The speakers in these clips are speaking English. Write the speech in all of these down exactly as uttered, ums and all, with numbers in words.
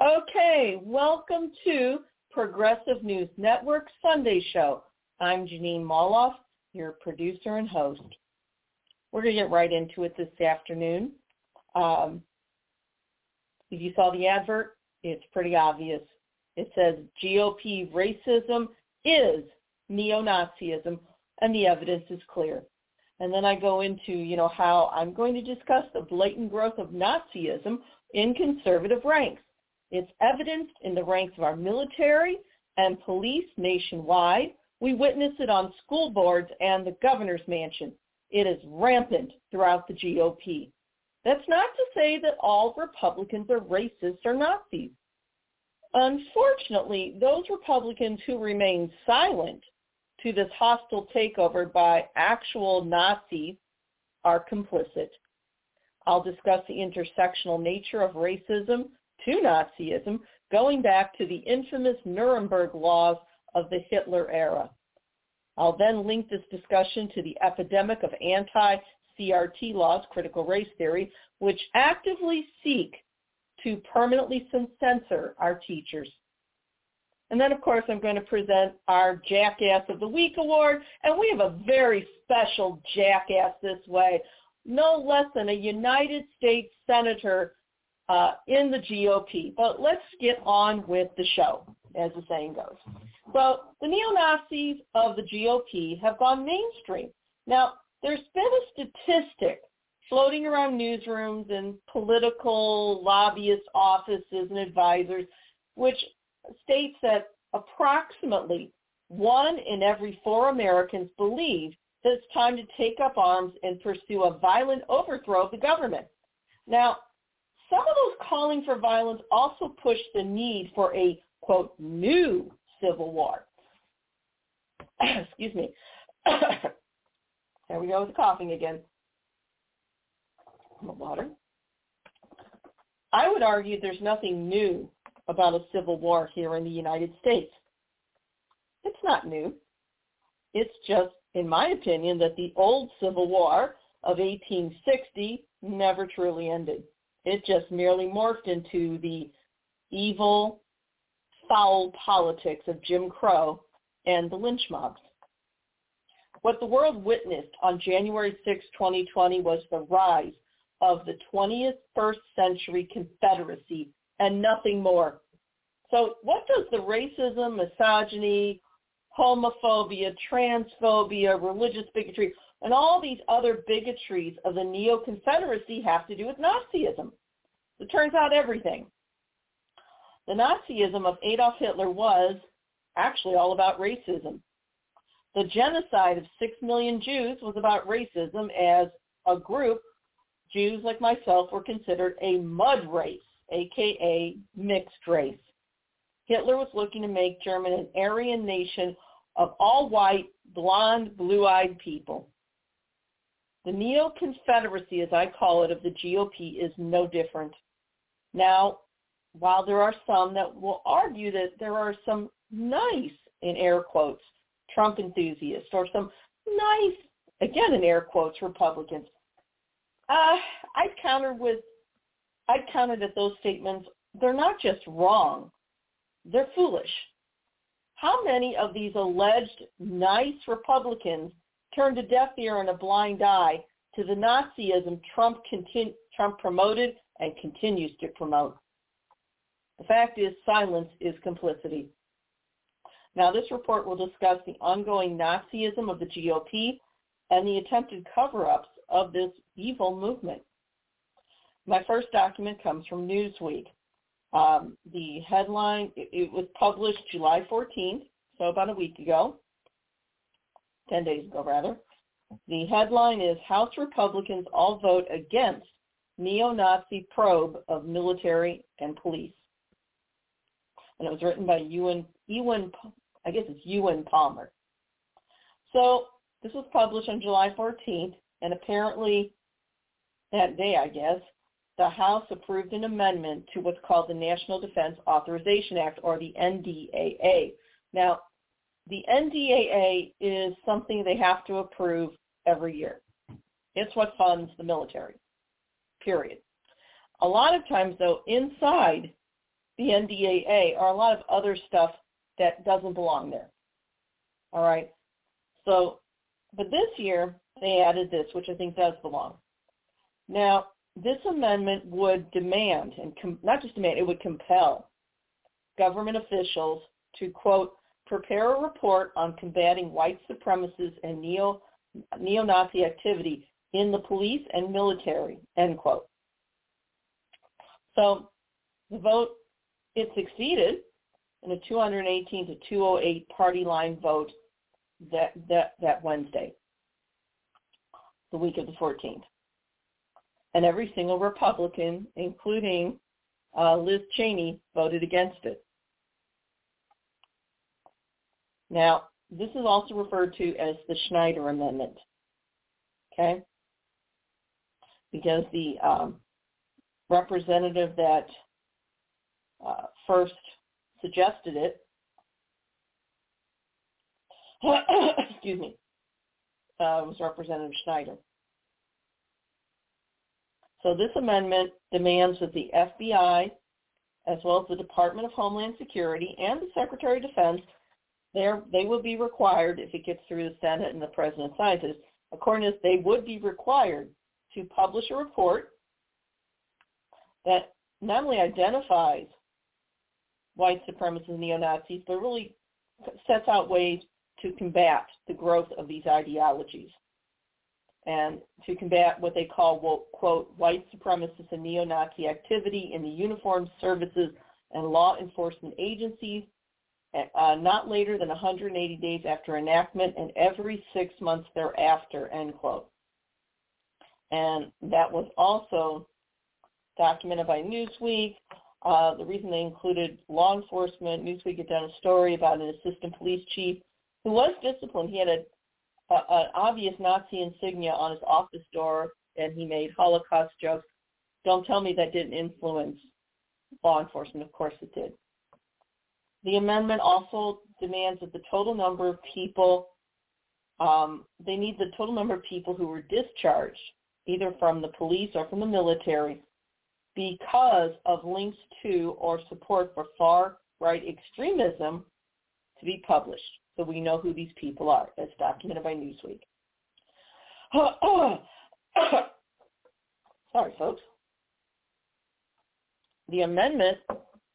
Okay, welcome to Progressive News Network Sunday Show. I'm Janine Moloff, your producer and host. We're going to get right into it this afternoon. Um, if you saw the advert, it's pretty obvious. It says G O P racism is neo-Nazism, and the evidence is clear. And then I go into, you know, how I'm going to discuss the blatant growth of Nazism in conservative ranks. It's evidenced in the ranks of our military and police nationwide. We witness it on school boards and the governor's mansion. It is rampant throughout the G O P. That's not to say that all Republicans are racist or Nazis. Unfortunately, those Republicans who remain silent to this hostile takeover by actual Nazis are complicit. I'll discuss the intersectional nature of racism to Nazism, going back to the infamous Nuremberg laws of the Hitler era. I'll then link this discussion to the epidemic of anti-C R T laws, critical race theory, which actively seek to permanently censor our teachers. And then, of course, I'm going to present our Jackass of the Week award, and we have a very special jackass this way, no less than a United States Senator Uh, in the G O P. But let's get on with the show, as the saying goes. So the neo-Nazis of the G O P have gone mainstream. Now, there's been a statistic floating around newsrooms and political lobbyist offices and advisors, which states that approximately one in every four Americans believe that it's time to take up arms and pursue a violent overthrow of the government. Now, some of those calling for violence also push the need for a, quote, new civil war. Excuse me. There we go with the coughing again. More water. I would argue there's nothing new about a civil war here in the United States. It's not new. It's just, in my opinion, that the old Civil War of eighteen sixty never truly ended. It just merely morphed into the evil, foul politics of Jim Crow and the lynch mobs. What the world witnessed on January sixth, twenty twenty was the rise of the twenty-first century Confederacy and nothing more. So what does the racism, misogyny, homophobia, transphobia, religious bigotry, and all these other bigotries of the neo-Confederacy have to do with Nazism? It turns out everything. The Nazism of Adolf Hitler was actually all about racism. The genocide of six million Jews was about racism. As a group, Jews like myself were considered a mud race, aka mixed race. Hitler was looking to make Germany an Aryan nation of all white, blonde, blue-eyed people. The neo-Confederacy, as I call it, of the G O P is no different. Now, while there are some that will argue that there are some nice, in air quotes, Trump enthusiasts, or some nice, again in air quotes, Republicans, uh, I'd counter with, I'd counter that those statements, they're not just wrong, they're foolish. How many of these alleged nice Republicans turned a deaf ear and a blind eye to the Nazism Trump, continu- Trump promoted and continues to promote? The fact is, silence is complicity. Now, this report will discuss the ongoing Nazism of the G O P and the attempted cover-ups of this evil movement. My first document comes from Newsweek. Um, the headline, it, it was published July fourteenth, so about a week ago. ten days ago, rather. The headline is, House Republicans All Vote Against Neo-Nazi Probe of Military and Police. And it was written by Ewan, Ewan I guess it's Ewan Palmer. So this was published on July fourteenth, and apparently that day, I guess, the House approved an amendment to what's called the National Defense Authorization Act, or the N D A A. Now, the N D A A is something they have to approve every year. It's what funds the military, period. A lot of times, though, inside the N D A A are a lot of other stuff that doesn't belong there, all right? So, but this year, they added this, which I think does belong. Now, this amendment would demand, and com- not just demand, it would compel government officials to, quote, prepare a report on combating white supremacists and neo neo-Nazi activity in the police and military, end quote. So the vote, it succeeded in a two eighteen to two oh eight party line vote that, that, that Wednesday, the week of the fourteenth. And every single Republican, including uh, Liz Cheney, voted against it. Now, this is also referred to as the Schneider Amendment, okay? Because the um, representative that uh, first suggested it, excuse me, uh, was Representative Schneider. So this amendment demands that the F B I, as well as the Department of Homeland Security and the Secretary of Defense, they will be required, if it gets through the Senate and the President signs it, according to this, they would be required to publish a report that not only identifies white supremacists and neo-Nazis, but really sets out ways to combat the growth of these ideologies and to combat what they call, quote, white supremacist and neo-Nazi activity in the uniformed services and law enforcement agencies, Uh, not later than one hundred eighty days after enactment and every six months thereafter, end quote. And that was also documented by Newsweek. Uh, the reason they included law enforcement, Newsweek had done a story about an assistant police chief who was disciplined. He had a, a, an obvious Nazi insignia on his office door, and he made Holocaust jokes. Don't tell me that didn't influence law enforcement. Of course it did. The amendment also demands that the total number of people, um, they need the total number of people who were discharged, either from the police or from the military, because of links to or support for far-right extremism to be published. So we know who these people are, as documented by Newsweek. Sorry, folks. The amendment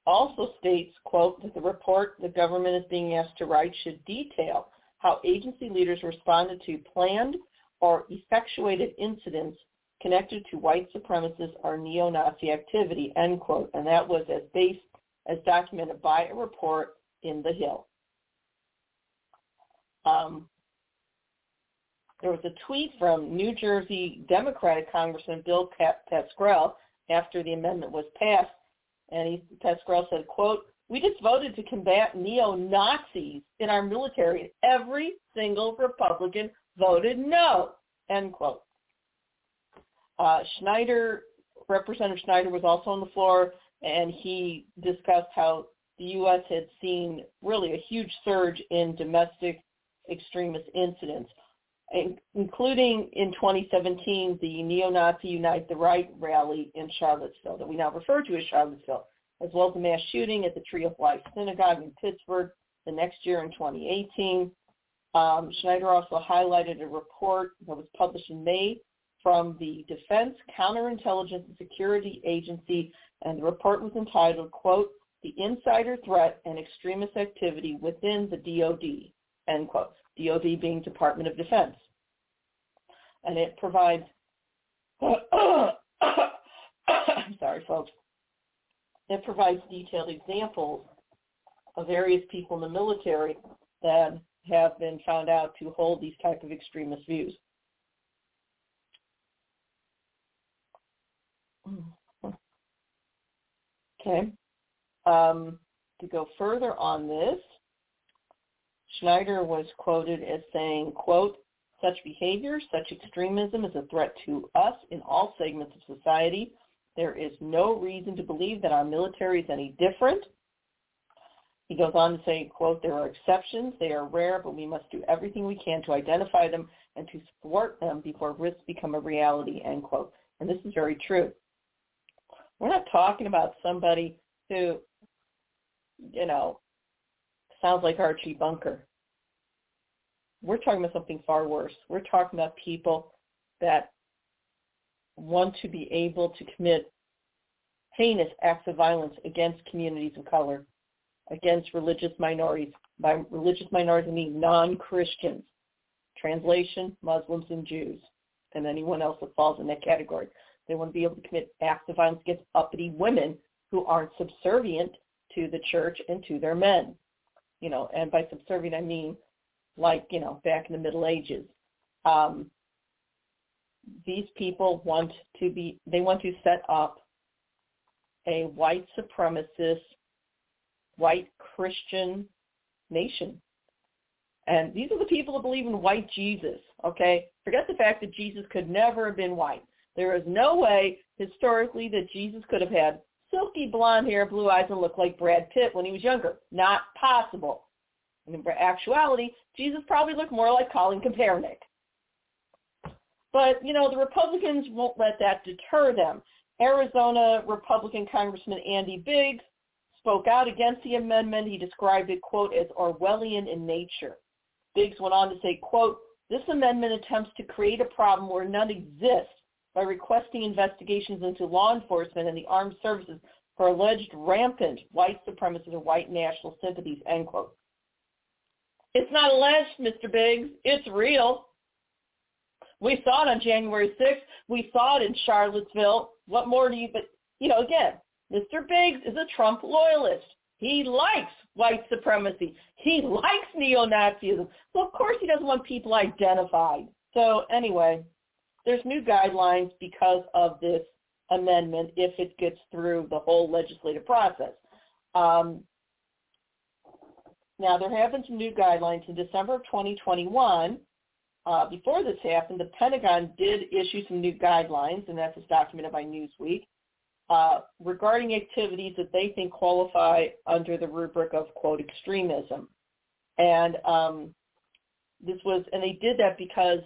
also states, quote, that the report the government is being asked to write should detail how agency leaders responded to planned or effectuated incidents connected to white supremacist or neo-Nazi activity, end quote. And that was as based, as documented by a report in The Hill. Um, there was a tweet from New Jersey Democratic Congressman Bill Pascrell after the amendment was passed. And he, Pascrell said, quote, we just voted to combat neo-Nazis in our military. Every single Republican voted no, end quote. Uh, Schneider, Representative Schneider was also on the floor, and he discussed how the U S had seen really a huge surge in domestic extremist incidents, including in twenty seventeen, the neo-Nazi Unite the Right rally in Charlottesville that we now refer to as Charlottesville, as well as the mass shooting at the Tree of Life Synagogue in Pittsburgh the next year in twenty eighteen. Um, Schneider also highlighted a report that was published in May from the Defense Counterintelligence and Security Agency, and the report was entitled, quote, The Insider Threat and Extremist Activity Within the D O D, end quote. D O D being Department of Defense. And it provides, sorry folks, it provides detailed examples of various people in the military that have been found out to hold these type of extremist views. Okay. Um, to go further on this, Schneider was quoted as saying, quote, such behavior, such extremism is a threat to us in all segments of society, There is no reason to believe that our military is any different. He goes on to say, quote, there are exceptions. They are rare, but we must do everything we can to identify them and to thwart them before risks become a reality, end quote. And this is very true. We're not talking about somebody who, you know, sounds like Archie Bunker. We're talking about something far worse. We're talking about people that want to be able to commit heinous acts of violence against communities of color, against religious minorities. By religious minorities, I mean non-Christians. Translation, Muslims and Jews, and anyone else that falls in that category. They want to be able to commit acts of violence against uppity women who aren't subservient to the church and to their men. You know, and by subservient, I mean like, you know, back in the Middle Ages. Um, these people want to be, they want to set up a white supremacist, white Christian nation. And these are the people that believe in white Jesus, okay? Forget the fact that Jesus could never have been white. There is no way historically that Jesus could have had silky blonde hair, blue eyes, and looked like Brad Pitt when he was younger. Not possible. And in actuality, Jesus probably looked more like Colin Kaepernick. But, you know, the Republicans won't let that deter them. Arizona Republican Congressman Andy Biggs spoke out against the amendment. He described it, quote, as Orwellian in nature. Biggs went on to say, quote, this amendment attempts to create a problem where none exists by requesting investigations into law enforcement and the armed services for alleged rampant white supremacist or white national sympathies, end quote. It's not alleged, Mister Biggs. It's real. We saw it on January sixth. We saw it in Charlottesville. What more do you, but, you know, again, Mister Biggs is a Trump loyalist. He likes white supremacy. He likes neo-Nazism. So, of course, he doesn't want people identified. So, anyway, there's new guidelines because of this amendment if it gets through the whole legislative process. Um, now, there have been some new guidelines. In December of twenty twenty-one, uh, before this happened, the Pentagon did issue some new guidelines, and that's documented by Newsweek, uh, regarding activities that they think qualify under the rubric of, quote, extremism. And um, this was, and they did that because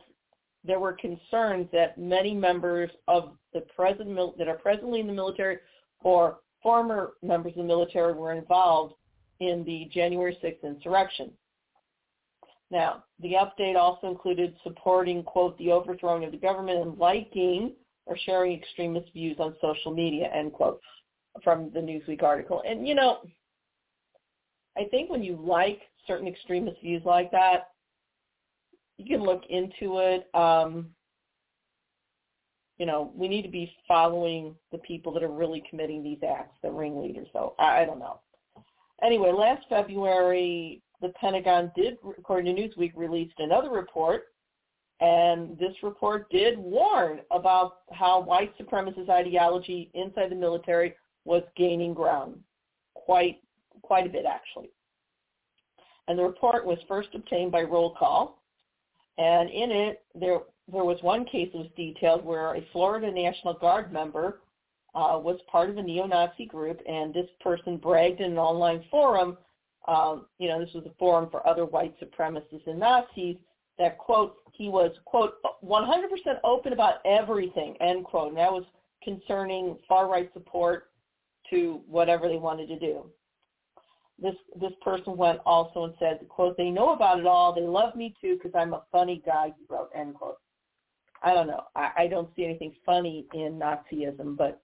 there were concerns that many members of the present mil- that are presently in the military or former members of the military were involved in the January sixth insurrection. Now, the update also included supporting, quote, the overthrowing of the government and liking or sharing extremist views on social media, end quote, from the Newsweek article. And, you know, I think when you like certain extremist views like that, you can look into it. Um, you know, we need to be following the people that are really committing these acts, the ringleaders. So I, I don't know. Anyway, last February, the Pentagon did, according to Newsweek, released another report, and this report did warn about how white supremacist ideology inside the military was gaining ground, quite quite a bit actually. And the report was first obtained by roll call. And in it, there there was one case that was detailed where a Florida National Guard member uh, was part of a neo-Nazi group, and this person bragged in an online forum, um, you know, this was a forum for other white supremacists and Nazis, that, quote, he was, quote, one hundred percent open about everything, end quote. And that was concerning far-right support to whatever they wanted to do. This this person went also and said, quote, they know about it all. They love me, too, because I'm a funny guy, he wrote, end quote. I don't know. I, I don't see anything funny in Nazism, but,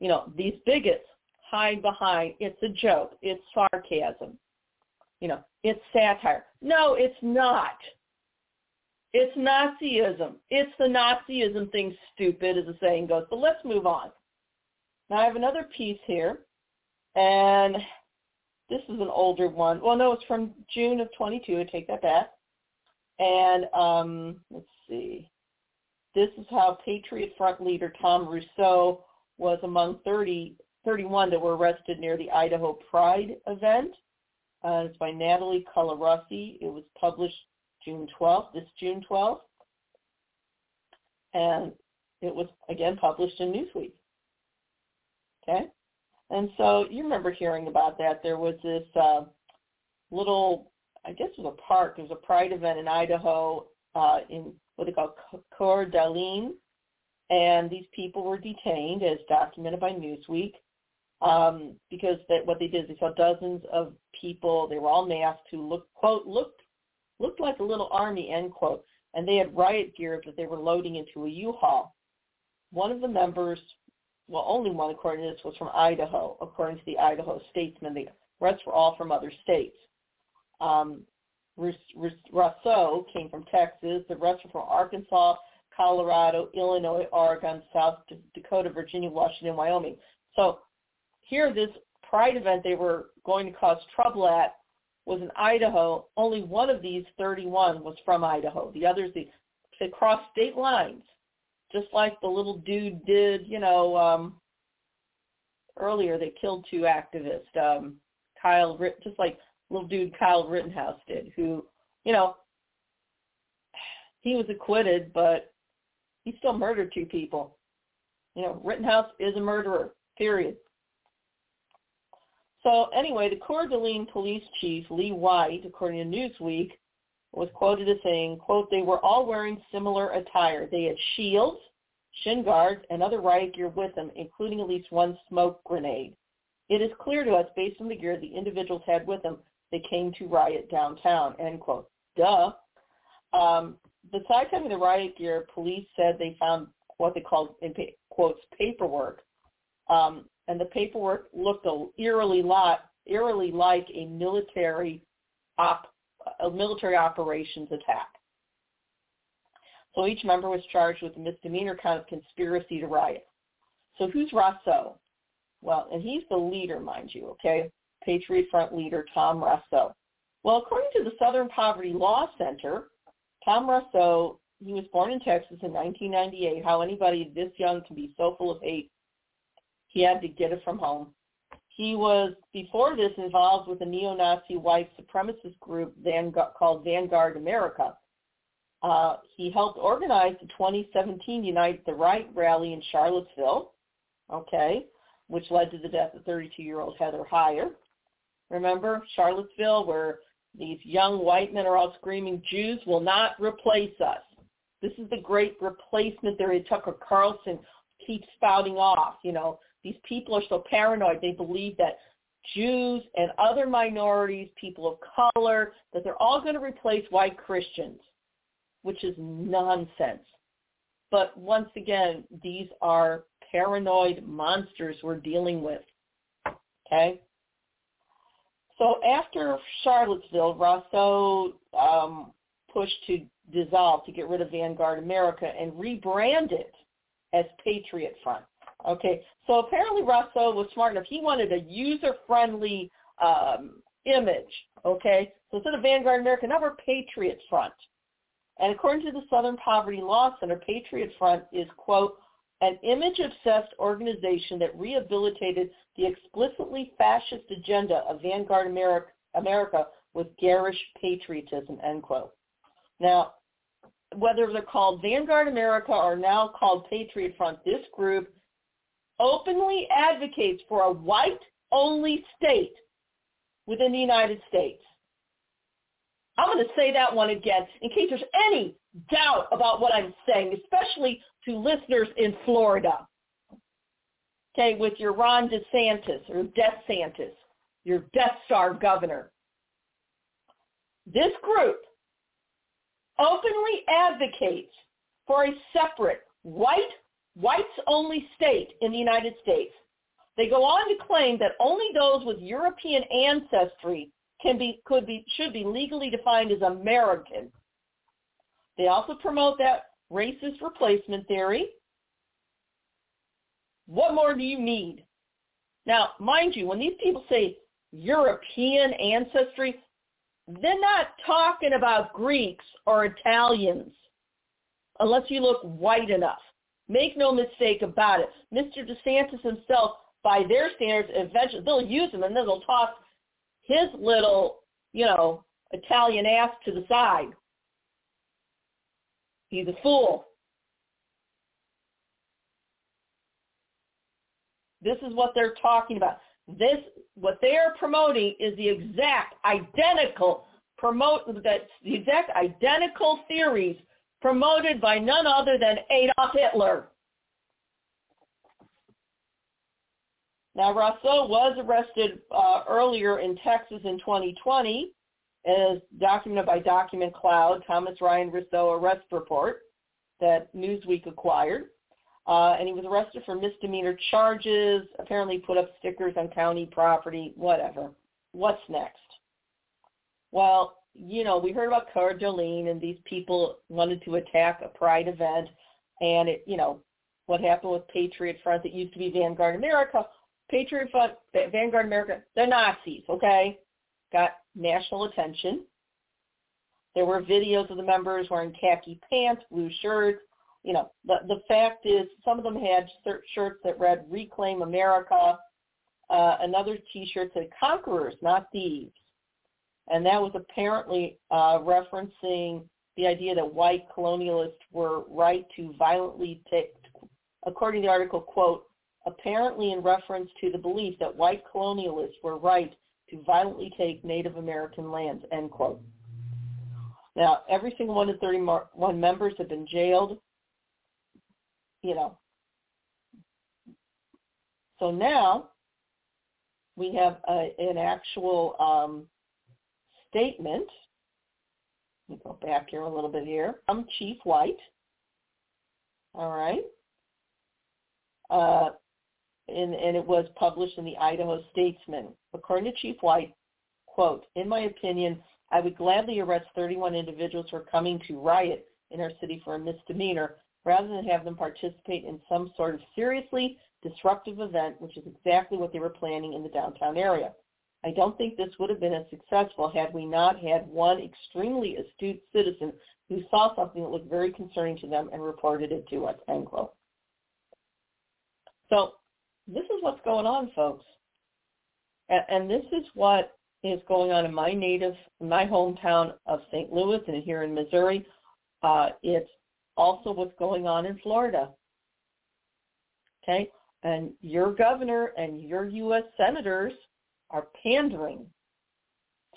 you know, these bigots hide behind, it's a joke, it's sarcasm, you know, it's satire. No, it's not. It's Nazism. It's the Nazism thing, stupid, as the saying goes. But let's move on. Now, I have another piece here, and this is an older one. Well, no, it's from June of twenty-two. I take that back. And um, let's see. This is how Patriot Front leader Tom Rousseau was among thirty, thirty-one that were arrested near the Idaho Pride event. Uh, it's by Natalie Colarossi. It was published June twelfth, this June twelfth. And it was, again, published in Newsweek. Okay? And so you remember hearing about that. There was this uh, little, I guess it was a park. It was a pride event in Idaho uh, in what they call Coeur d'Alene. And these people were detained, as documented by Newsweek, um, because that what they did is they saw dozens of people. They were all masked who looked, quote, looked, looked like a little army, end quote. And they had riot gear that they were loading into a U-Haul. One of the members, well, only one, according to this, was from Idaho, according to the Idaho Statesman. The rest were all from other states. Um, Rousseau came from Texas. The rest were from Arkansas, Colorado, Illinois, Oregon, South Dakota, Virginia, Washington, Wyoming. So here, this pride event they were going to cause trouble at was in Idaho. Only one of these thirty-one was from Idaho. The others, they, they crossed state lines, just like the little dude did, you know, um, earlier they killed two activists, um, Kyle, just like little dude Kyle Rittenhouse did, who, you know, he was acquitted, but he still murdered two people. You know, Rittenhouse is a murderer, period. So anyway, the Coeur d'Alene police chief, Lee White, according to Newsweek, was quoted as saying, quote, they were all wearing similar attire. They had shields, shin guards, and other riot gear with them, including at least one smoke grenade. It is clear to us, based on the gear the individuals had with them, they came to riot downtown, end quote. Duh. Um, besides having the riot gear, police said they found what they called, in quotes, paperwork. Um, and the paperwork looked eerily, lot, eerily like a military, op, a military operations attack. So each member was charged with a misdemeanor count of conspiracy to riot. So who's Rousseau? Well, and he's the leader, mind you, okay, Patriot Front leader Tom Rousseau. Well, according to the Southern Poverty Law Center, Tom Rousseau, he was born in Texas in nineteen ninety-eight. How anybody this young can be so full of hate, he had to get it from home. He was, before this, involved with a neo-Nazi white supremacist group called Vanguard America. Uh, he helped organize the twenty seventeen Unite the Right rally in Charlottesville, okay, which led to the death of thirty-two-year-old Heather Heyer. Remember, Charlottesville, where these young white men are all screaming, Jews will not replace us. This is the great replacement theory Tucker Carlson keeps spouting off. You know, these people are so paranoid. They believe that Jews and other minorities, people of color, that they're all going to replace white Christians, which is nonsense. But once again, these are paranoid monsters we're dealing with, okay? So after Charlottesville, Rousseau um, pushed to dissolve, to get rid of Vanguard America and rebrand it as Patriot Front, okay? So apparently Rousseau was smart enough. He wanted a user-friendly um, image, okay? So instead of Vanguard America, now we're Patriot Front. And according to the Southern Poverty Law Center, Patriot Front is, quote, an image-obsessed organization that rehabilitated the explicitly fascist agenda of Vanguard America, America with garish patriotism, end quote. Now, whether they're called Vanguard America or now called Patriot Front, this group openly advocates for a white-only state within the United States. I'm going to say that one again in case there's any doubt about what I'm saying, especially to listeners in Florida, okay, with your Ron DeSantis or DeSantis, your Death Star governor. This group openly advocates for a separate white, whites-only state in the United States. They go on to claim that only those with European ancestry can be, could be, should be legally defined as American. They also promote that racist replacement theory. What more do you need? Now, mind you, when these people say European ancestry, they're not talking about Greeks or Italians, unless you look white enough. Make no mistake about it. Mister DeSantis himself, by their standards, eventually they'll use him and then they'll toss his little, you know, Italian ass to the side. He's a fool. This is what they're talking about. This, what they are promoting is the exact identical promote that the exact identical theories promoted by none other than Adolf Hitler. Now, Rousseau was arrested uh, earlier in Texas in twenty twenty as documented by Document Cloud, Thomas Ryan Rousseau arrest report that Newsweek acquired. Uh, and he was arrested for misdemeanor charges, apparently put up stickers on county property, whatever. What's next? Well, you know, we heard about Coeur d'Alene and these people wanted to attack a pride event. And, it, you know, what happened with Patriot Front that used to be Vanguard America, Patriot Front, Vanguard America, they're Nazis, okay? Got national attention. There were videos of the members wearing khaki pants, blue shirts. You know, the, the fact is some of them had shirts that read Reclaim America, uh, another T-shirt said Conquerors, Not Thieves. And that was apparently uh, referencing the idea that white colonialists were right to violently take, according to the article, quote, apparently in reference to the belief that white colonialists were right to violently take Native American lands, end quote. Now, every single one of thirty-one members have been jailed. You know, so now we have a, an actual um, statement. Let me go back here a little bit here. I'm Chief White. All right. Uh, and, and it was published in the Idaho Statesman. According to Chief White, quote, in my opinion, I would gladly arrest thirty-one individuals for coming to riot in our city for a misdemeanor rather than have them participate in some sort of seriously disruptive event, which is exactly what they were planning in the downtown area. I don't think this would have been as successful had we not had one extremely astute citizen who saw something that looked very concerning to them and reported it to us, end quote. So this is what's going on, folks. And this is what is going on in my native, my hometown of Saint Louis and here in Missouri. Uh, it's also what's going on in Florida, okay? And your governor and your U S senators are pandering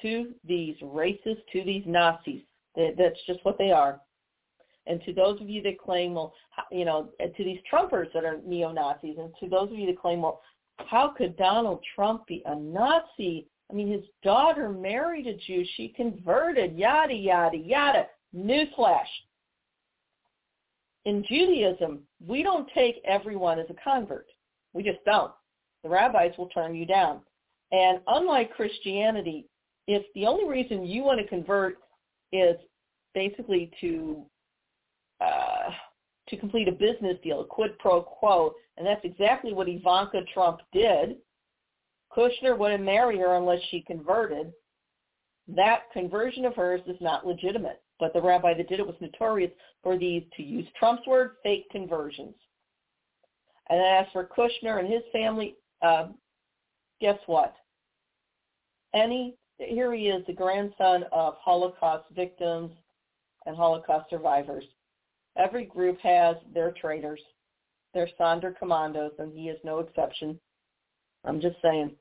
to these racists, to these Nazis. That's just what they are. And to those of you that claim, well, you know, to these Trumpers that are neo-Nazis, and to those of you that claim, well, how could Donald Trump be a Nazi? I mean, his daughter married a Jew. She converted, yada, yada, yada. Newsflash. In Judaism, we don't take everyone as a convert. We just don't. The rabbis will turn you down. And unlike Christianity, if the only reason you want to convert is basically to uh, to complete a business deal, a quid pro quo, and that's exactly what Ivanka Trump did, Kushner wouldn't marry her unless she converted. That conversion of hers is not legitimate. But the rabbi that did it was notorious for these, to use Trump's word, fake conversions. And as for Kushner and his family, uh, guess what? Any, here he is, the grandson of Holocaust victims and Holocaust survivors. Every group has their traitors, their Sonder commandos, and he is no exception. I'm just saying.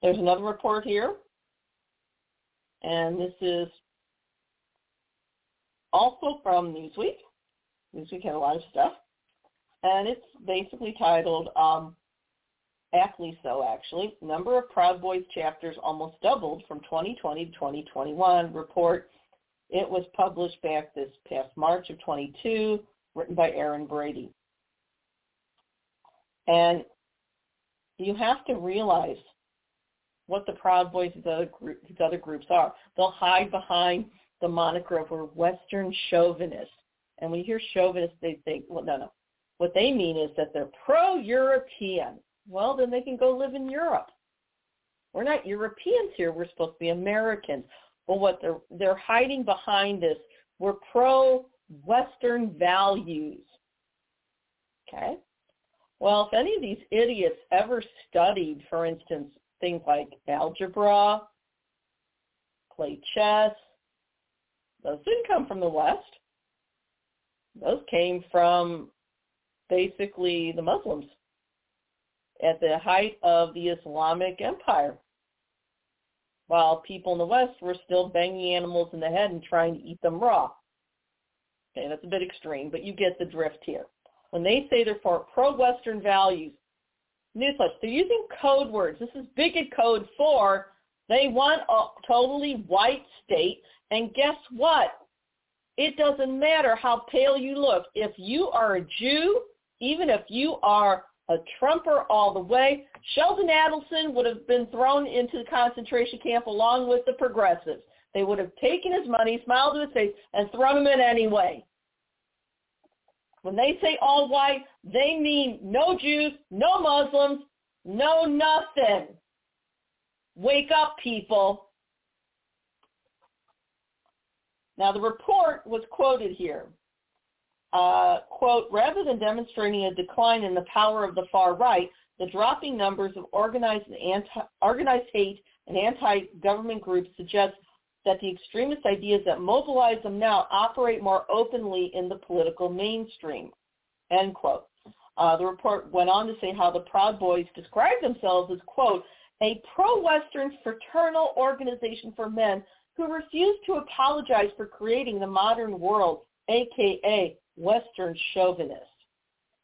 There's another report here, and this is also from Newsweek. Newsweek had a lot of stuff, and it's basically titled, um, aptly so actually, number of Proud Boys chapters almost doubled from twenty twenty to twenty twenty-one report. It was published back this past March of twenty-two, written by Aaron Brady. And you have to realize what the Proud Boys and the group, these other groups are. They'll hide behind the moniker of we're Western chauvinists. And when you hear chauvinists, they think, well, no, no. What they mean is that they're pro-European. Well, then they can go live in Europe. We're not Europeans here. We're supposed to be Americans. Well, what they're, they're hiding behind this, we're pro-Western values. Okay? Well, if any of these idiots ever studied, for instance, things like algebra, play chess, those didn't come from the West. those came from basically the Muslims at the height of the Islamic Empire, while people in the West were still banging animals in the head and trying to eat them raw. Okay, that's a bit extreme, but you get the drift here. When they say they're for pro-Western values, newsflash, they're using code words. This is bigot code for they want a totally white state, and guess what? It doesn't matter how pale you look. If you are a Jew, even if you are a Trumper all the way, Sheldon Adelson would have been thrown into the concentration camp along with the progressives. They would have taken his money, smiled in his face, and thrown him in anyway. When they say all white, they mean no Jews, no Muslims, no nothing. Wake up, people. Now, the report was quoted here. Uh, quote, rather than demonstrating a decline in the power of the far right, the dropping numbers of organized, and anti, organized hate and anti-government groups suggest that the extremist ideas that mobilize them now operate more openly in the political mainstream, end quote. Uh, the report went on to say how the Proud Boys described themselves as, quote, a pro-Western fraternal organization for men who refuse to apologize for creating the modern world, a k a. Western chauvinists,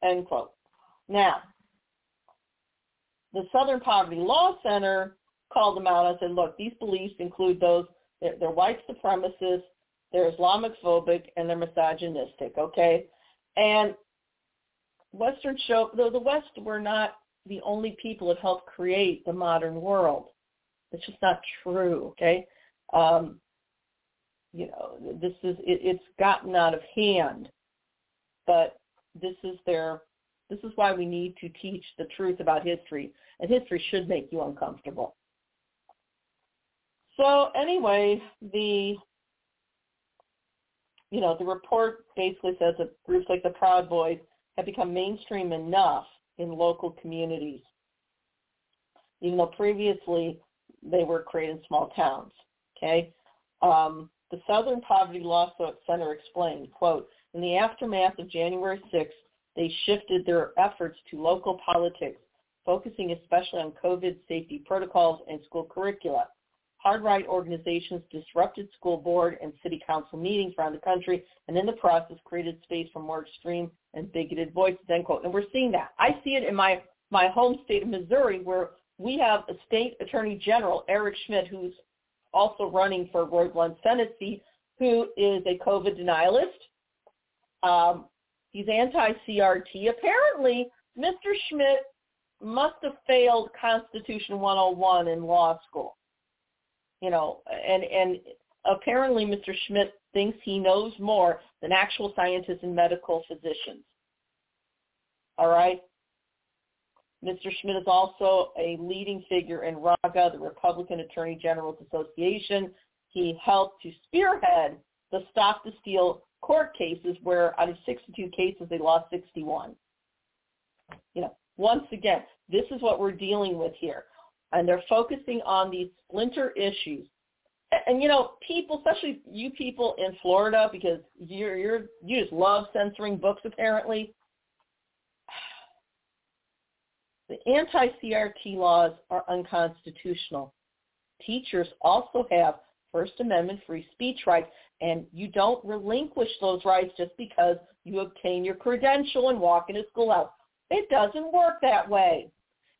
end quote. Now, the Southern Poverty Law Center called them out and said, look, these beliefs include those, they're, they're white supremacists, they're Islamophobic, and they're misogynistic, okay? And Western chau- though the West were not the only people that helped create the modern world. It's just not true, okay? Um, you know, this is, it, it's gotten out of hand. But this is their, this is why we need to teach the truth about history, and history should make you uncomfortable. So anyway, the, you know, the report basically says that groups like the Proud Boys have become mainstream enough in local communities, even though previously they were created in small towns, okay? Um, the Southern Poverty Law Center explained, quote, in the aftermath of January sixth, they shifted their efforts to local politics, focusing especially on COVID safety protocols and school curricula. Hard right organizations disrupted school board and city council meetings around the country, and in the process created space for more extreme and bigoted voices, end quote. And we're seeing that. I see it in my, my home state of Missouri, where we have a state attorney general, Eric Schmidt, who's also running for a Roy Blunt Senate seat, who is a COVID denialist. Um, he's anti-C R T. Apparently, Mister Schmidt must have failed Constitution one oh one in law school. You know, and, and apparently Mister Schmidt thinks he knows more than actual scientists and medical physicians. All right? Mister Schmidt is also a leading figure in RAGA, the Republican Attorney General's Association. He helped to spearhead the Stop the Steal court cases, where out of sixty-two cases, they lost sixty-one. You know, once again, this is what we're dealing with here. And they're focusing on these splinter issues. And, and you know, people, especially you people in Florida, because you're, you're, you just love censoring books, apparently. The anti-C R T laws are unconstitutional. Teachers also have First Amendment free speech rights, and you don't relinquish those rights just because you obtain your credential and walk into schoolhouse. It doesn't work that way.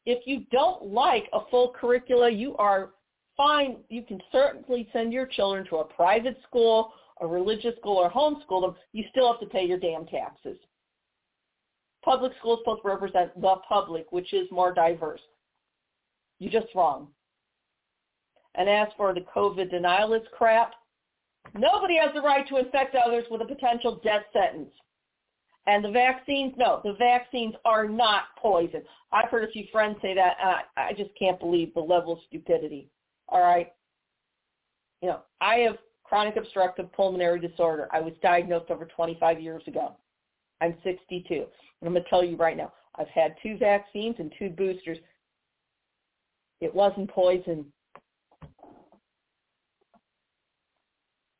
If you don't like a full curricula, you are fine. You can certainly send your children to a private school, a religious school, or homeschool them. You still have to pay your damn taxes. Public schools both represent the public, which is more diverse. You're just wrong. And as for the COVID denialist crap, nobody has the right to infect others with a potential death sentence. And the vaccines, no, the vaccines are not poison. I've heard a few friends say that, and I, I just can't believe the level of stupidity, all right? You know, I have chronic obstructive pulmonary disorder. I was diagnosed over twenty-five years ago. I'm sixty-two. And I'm going to tell you right now, I've had two vaccines and two boosters. It wasn't poison.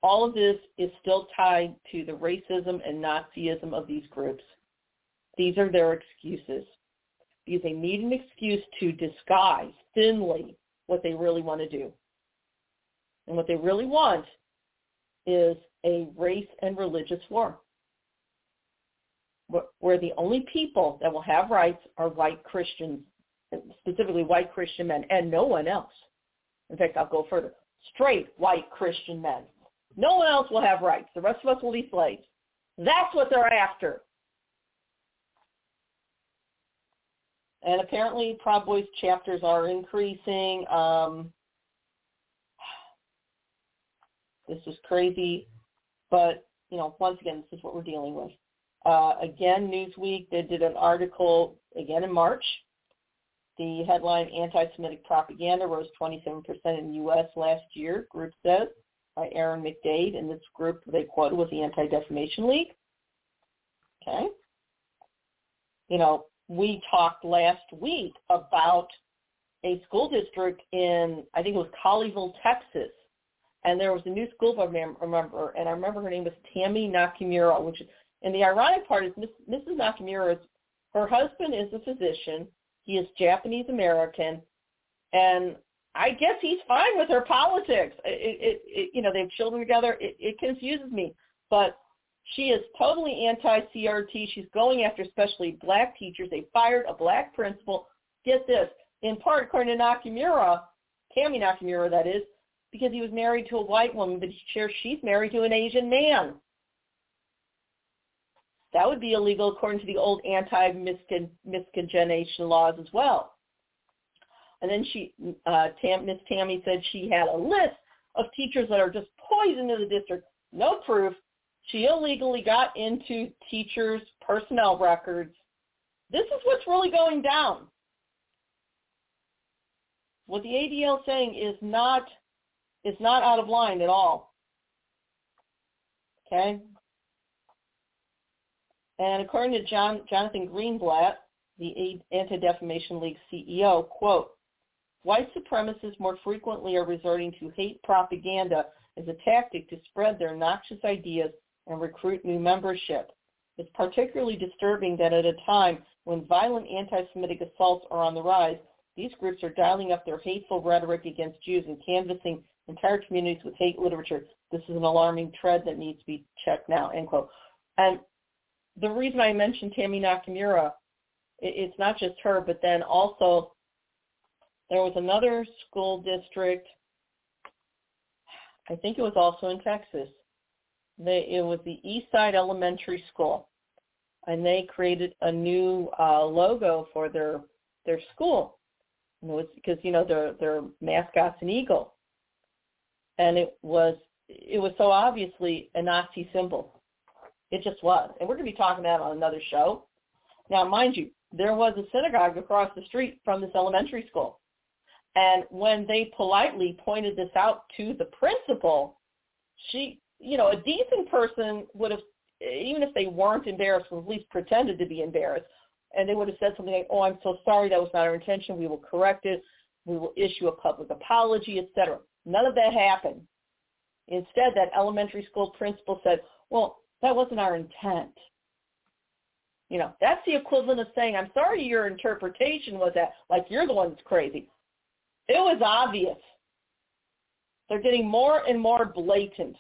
All of this is still tied to the racism and Nazism of these groups. These are their excuses, because they need an excuse to disguise thinly what they really want to do. And what they really want is a race and religious war, where the only people that will have rights are white Christians, specifically white Christian men, and no one else. In fact, I'll go further. Straight white Christian men. No one else will have rights. The rest of us will be slaves. That's what they're after. And apparently Proud Boys chapters are increasing. Um, this is crazy. But, you know, once again, this is what we're dealing with. Uh, again, Newsweek, they did an article, again in March. The headline, Anti-Semitic Propaganda Rose twenty-seven percent in the U S last year, group says, by Aaron McDade. And this group they quoted was the Anti-Defamation League. Okay. You know, we talked last week about a school district in, I think it was Colleyville, Texas. And there was a new school board member, and I remember her name was Tammy Nakamura, which, and the ironic part is Missus Nakamura, her husband is a physician. He is Japanese American, and I guess he's fine with her politics. It, it, it, you know, they have children together. It, it confuses me, but she is totally anti-C R T. She's going after especially black teachers. They fired a black principal. Get this, in part, according to Nakamura, Tammy Nakamura, that is, because he was married to a white woman, but she's married to an Asian man. That would be illegal according to the old anti-miscegenation laws as well. And then she, uh, Tam, Miz Tammy said she had a list of teachers that are just poison to the district. No proof. She illegally got into teachers' personnel records. This is what's really going down. What the A D L is saying is not, is not out of line at all. Okay? And according to John, Jonathan Greenblatt, the Anti-Defamation League C E O, quote, white supremacists more frequently are resorting to hate propaganda as a tactic to spread their noxious ideas and recruit new membership. It's particularly disturbing that at a time when violent anti-Semitic assaults are on the rise, these groups are dialing up their hateful rhetoric against Jews and canvassing entire communities with hate literature. This is an alarming trend that needs to be checked now, end quote. And the reason I mentioned Tammy Nakamura, it's not just her, but then also there was another school district, I think it was also in Texas. They, it was the Eastside Elementary School, and they created a new uh, logo for their their school. And it was because, you know, their their mascot's an eagle, and it was it was so obviously a Nazi symbol. It just was. And we're going to be talking about it on another show. Now, mind you, there was a synagogue across the street from this elementary school. And when they politely pointed this out to the principal, she, you know, a decent person would have, even if they weren't embarrassed, would at least pretended to be embarrassed. And they would have said something like, oh, I'm so sorry. That was not our intention. We will correct it. We will issue a public apology, et cetera. None of that happened. Instead, that elementary school principal said, well, that wasn't our intent. You know, that's the equivalent of saying, I'm sorry your interpretation was that, like you're the one that's crazy. It was obvious. They're getting more and more blatant.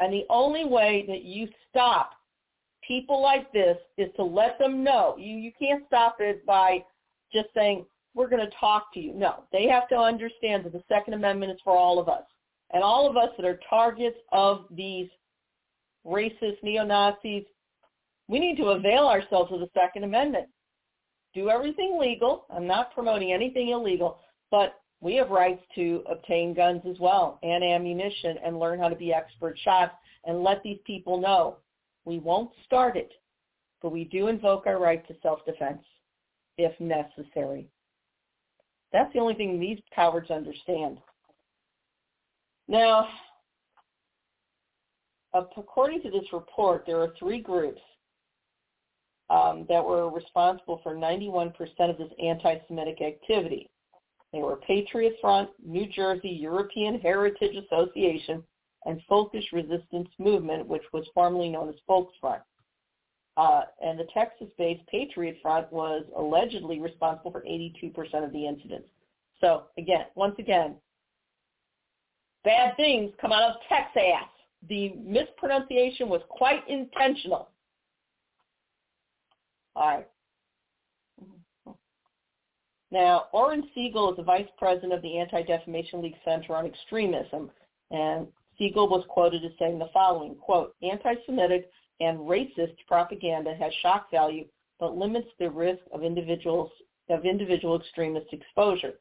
And the only way that you stop people like this is to let them know. You, you can't stop it by just saying, we're going to talk to you. No, they have to understand that the Second Amendment is for all of us. And all of us that are targets of these racist neo-Nazis, we need to avail ourselves of the Second Amendment. Do everything legal. I'm not promoting anything illegal, but we have rights to obtain guns as well and ammunition and learn how to be expert shots and let these people know we won't start it, but we do invoke our right to self-defense if necessary. That's the only thing these cowards understand. Now, according to this report, there are three groups um, that were responsible for ninety-one percent of this anti-Semitic activity. They were Patriot Front, New Jersey European Heritage Association, and Folkish Resistance Movement, which was formerly known as Folks Front. Uh, and the Texas-based Patriot Front was allegedly responsible for eighty-two percent of the incidents. So, again, once again, bad things come out of Texas. The mispronunciation was quite intentional. All right. Now, Orrin Siegel is the vice president of the Anti-Defamation League Center on Extremism, and Siegel was quoted as saying the following, quote, anti-Semitic and racist propaganda has shock value but limits the risk of individuals of individual extremist exposure.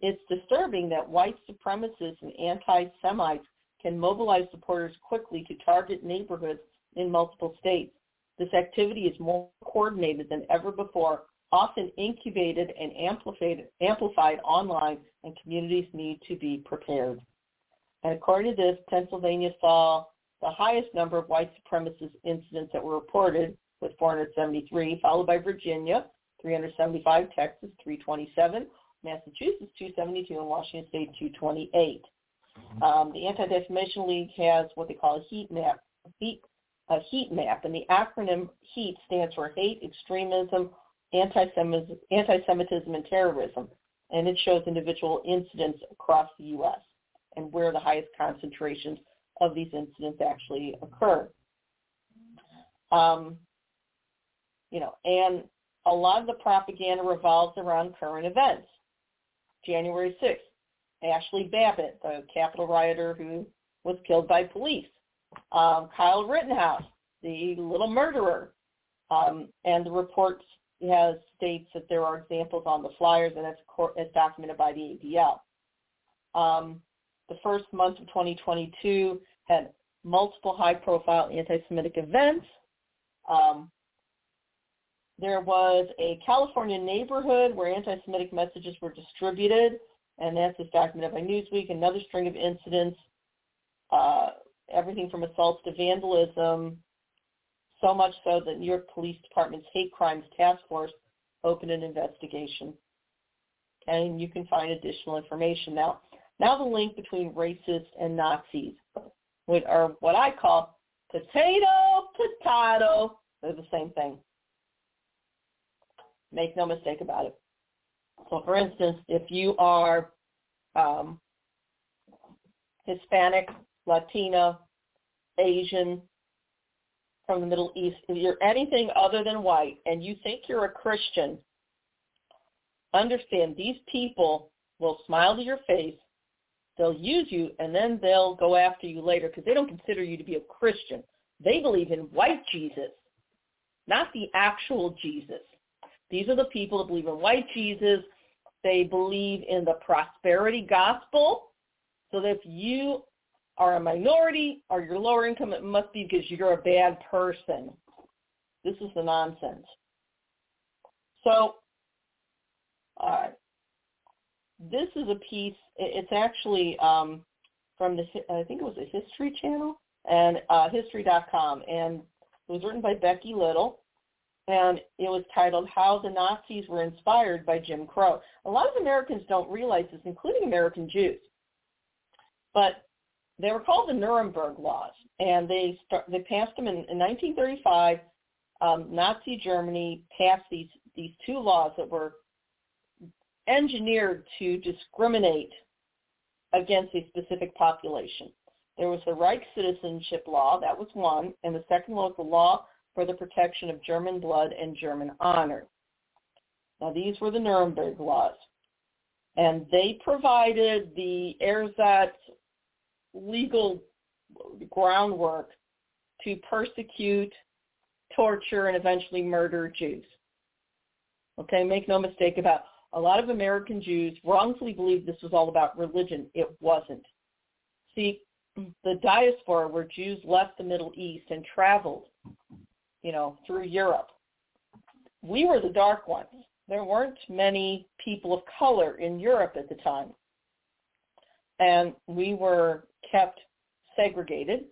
It's disturbing that white supremacists and anti-Semites can mobilize supporters quickly to target neighborhoods in multiple states. This activity is more coordinated than ever before, often incubated and amplified, amplified online, and communities need to be prepared. And according to this, Pennsylvania saw the highest number of white supremacist incidents that were reported, with four hundred seventy-three, followed by Virginia, three hundred seventy-five, Texas, three hundred twenty-seven, Massachusetts, two hundred seventy-two, and Washington State, two hundred twenty-eight. Um, the Anti-Defamation League has what they call a heat map, a heat map, and the acronym HEAT stands for Hate, Extremism, Anti-Semitism, Anti-Semitism, and Terrorism, and it shows individual incidents across the U S and where the highest concentrations of these incidents actually occur. Um, you know, and a lot of the propaganda revolves around current events. January sixth. Ashley Babbitt, the Capitol rioter who was killed by police. Um, Kyle Rittenhouse, the little murderer. Um, and the report has states that there are examples on the flyers, and that's cor- as documented by the A D L. Um, the first month of twenty twenty-two had multiple high-profile anti-Semitic events. Um, there was a California neighborhood where anti-Semitic messages were distributed, and that's as documented by Newsweek. Another string of incidents, uh, everything from assaults to vandalism, so much so that New York Police Department's Hate Crimes Task Force opened an investigation. And you can find additional information now. Now the link between racists and Nazis, which are what I call potato, potato. They're the same thing. Make no mistake about it. So, for instance, if you are um, Hispanic, Latina, Asian, from the Middle East, if you're anything other than white and you think you're a Christian, understand these people will smile to your face. They'll use you, and then they'll go after you later because they don't consider you to be a Christian. They believe in white Jesus, not the actual Jesus. These are the people that believe in white Jesus. They believe in the prosperity gospel. So that if you are a minority or you're lower income, it must be because you're a bad person. This is the nonsense. So, all right. This is a piece, it's actually um, from, the I think it was a History Channel, and uh, history dot com, and it was written by Becky Little, and it was titled, How the Nazis Were Inspired by Jim Crow. A lot of Americans don't realize this, including American Jews, but they were called the Nuremberg Laws, and they start, they passed them in, in nineteen thirty-five. Um, Nazi Germany passed these, these two laws that were engineered to discriminate against a specific population. There was the Reich Citizenship Law, that was one, and the second law was the Law for the Protection of German Blood and German Honor. Now, these were the Nuremberg Laws, and they provided the ersatz legal groundwork to persecute, torture, and eventually murder Jews. Okay, make no mistake about it. A lot of American Jews wrongfully believed this was all about religion. It wasn't. See, the diaspora where Jews left the Middle East and traveled, you know, through Europe, we were the dark ones. There weren't many people of color in Europe at the time. And we were kept segregated.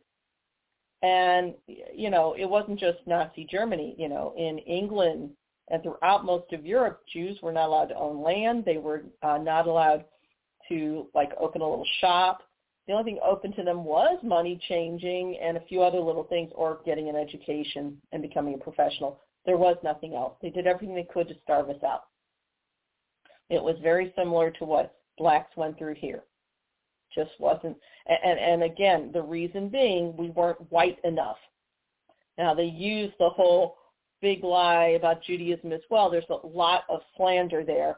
And, you know, it wasn't just Nazi Germany, you know, in England, and throughout most of Europe, Jews were not allowed to own land. They were uh, not allowed to, like, open a little shop. The only thing open to them was money changing and a few other little things, or getting an education and becoming a professional. There was nothing else. They did everything they could to starve us out. It was very similar to what blacks went through here. Just wasn't. And, and again, the reason being we weren't white enough. Now, they used the whole big lie about Judaism as well. There's a lot of slander there,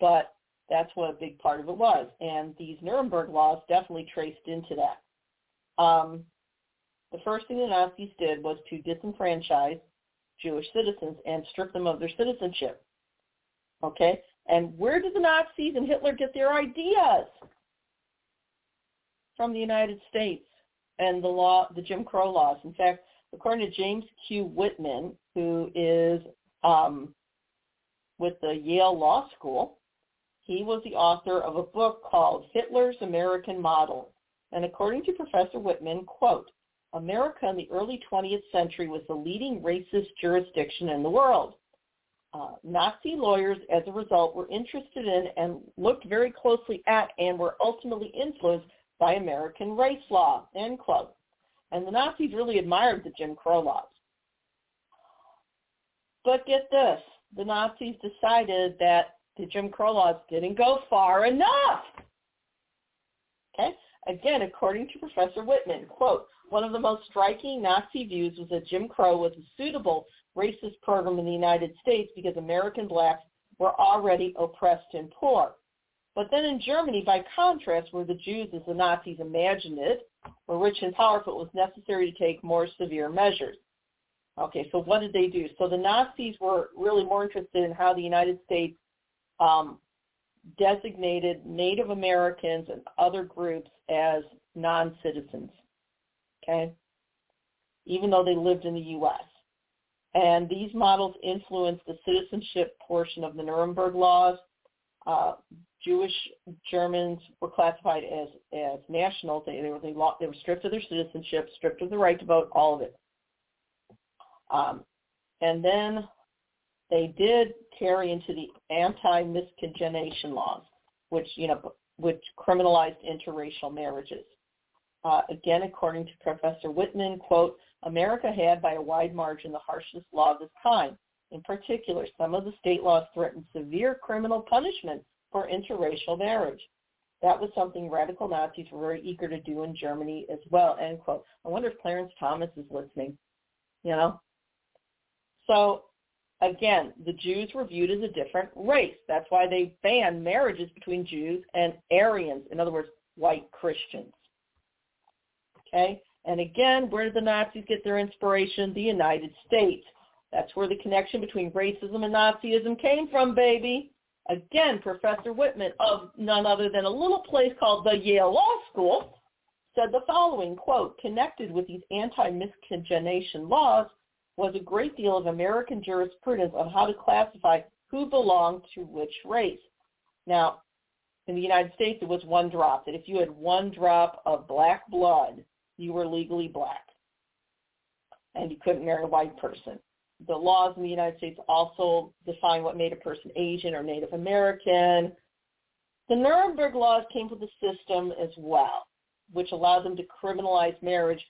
but that's what a big part of it was. And these Nuremberg laws definitely traced into that. Um, the first thing the Nazis did was to disenfranchise Jewish citizens and strip them of their citizenship. Okay? And where did the Nazis and Hitler get their ideas? From the United States and the law, the Jim Crow laws. In fact, according to James Q. Whitman, who is um, with the Yale Law School, he was the author of a book called Hitler's American Model. And according to Professor Whitman, quote, America in the early twentieth century was the leading racist jurisdiction in the world. Uh, Nazi lawyers, as a result, were interested in and looked very closely at and were ultimately influenced by American race law, end quote. And the Nazis really admired the Jim Crow laws. But get this, the Nazis decided that the Jim Crow laws didn't go far enough. Okay? Again, according to Professor Whitman, quote, one of the most striking Nazi views was that Jim Crow was a suitable racist program in the United States because American blacks were already oppressed and poor. But then in Germany, by contrast, where the Jews, as the Nazis imagined it, were rich and powerful, it was necessary to take more severe measures. Okay, so what did they do? So the Nazis were really more interested in how the United States um, designated Native Americans and other groups as non-citizens, okay, even though they lived in the U S. And these models influenced the citizenship portion of the Nuremberg laws. Uh, Jewish Germans were classified as, as nationals. They, they, were, they, lost, they were stripped of their citizenship, stripped of the right to vote, all of it. Um, and then they did carry into the anti-miscegenation laws, which, you know, which criminalized interracial marriages. Uh, again, according to Professor Whitman, quote, America had by a wide margin the harshest law of this kind. In particular, some of the state laws threatened severe criminal punishment for interracial marriage. That was something radical Nazis were very eager to do in Germany as well, end quote. I wonder if Clarence Thomas is listening, you know? So, again, the Jews were viewed as a different race. That's why they banned marriages between Jews and Aryans, in other words, white Christians. Okay? And again, where did the Nazis get their inspiration? The United States. That's where the connection between racism and Nazism came from, baby. Again, Professor Whitman, of none other than a little place called the Yale Law School, said the following, quote, connected with these anti-miscegenation laws was a great deal of American jurisprudence on how to classify who belonged to which race. Now, in the United States, it was one drop, that if you had one drop of black blood, you were legally black, and you couldn't marry a white person. The laws in the United States also define what made a person Asian or Native American. The Nuremberg laws came with a system as well, which allowed them to criminalize marriage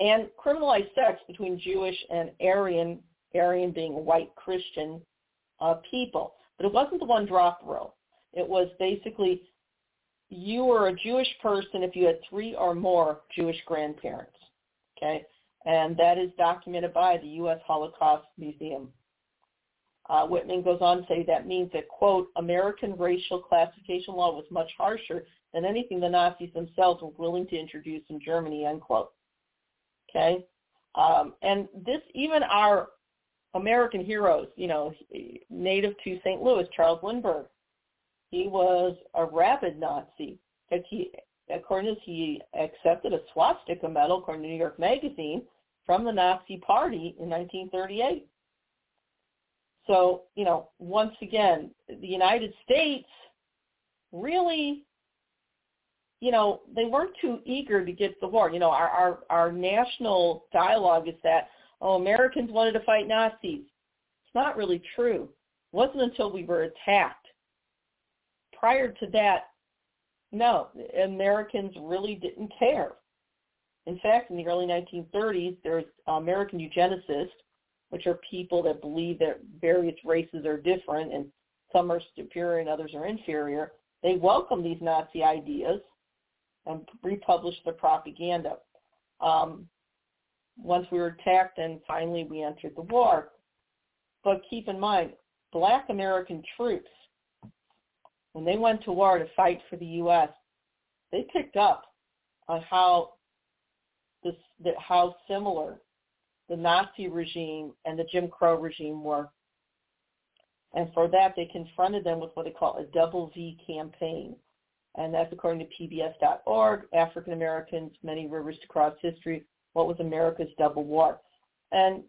and criminalize sex between Jewish and Aryan, Aryan being white Christian uh, people. But it wasn't the one-drop rule. It was basically you were a Jewish person if you had three or more Jewish grandparents, okay? And that is documented by the U S Holocaust Museum. Uh, Whitman goes on to say that means that, quote, American racial classification law was much harsher than anything the Nazis themselves were willing to introduce in Germany, end quote. Okay? Um, and this, even our American heroes, you know, native to Saint Louis, Charles Lindbergh, he was a rabid Nazi. He, according to this, he accepted a swastika medal, according to New York Magazine, from the Nazi Party in nineteen thirty-eight. So, you know, once again, the United States really, you know, they weren't too eager to get the war. You know, our, our, our national dialogue is that, oh, Americans wanted to fight Nazis. It's not really true. It wasn't until we were attacked. Prior to that, No, Americans really didn't care. In fact, in the early nineteen thirties, there's American eugenicists, which are people that believe that various races are different and some are superior and others are inferior. They welcomed these Nazi ideas and republished their propaganda. Um, once we were attacked, and finally we entered the war. But keep in mind, Black American troops, when they went to war to fight for the U S, they picked up on how this, that how similar the Nazi regime and the Jim Crow regime were. And for that, they confronted them with what they call a double V campaign. And that's according to P B S dot org, African Americans, Many Rivers to Cross History, What Was America's Double War? And,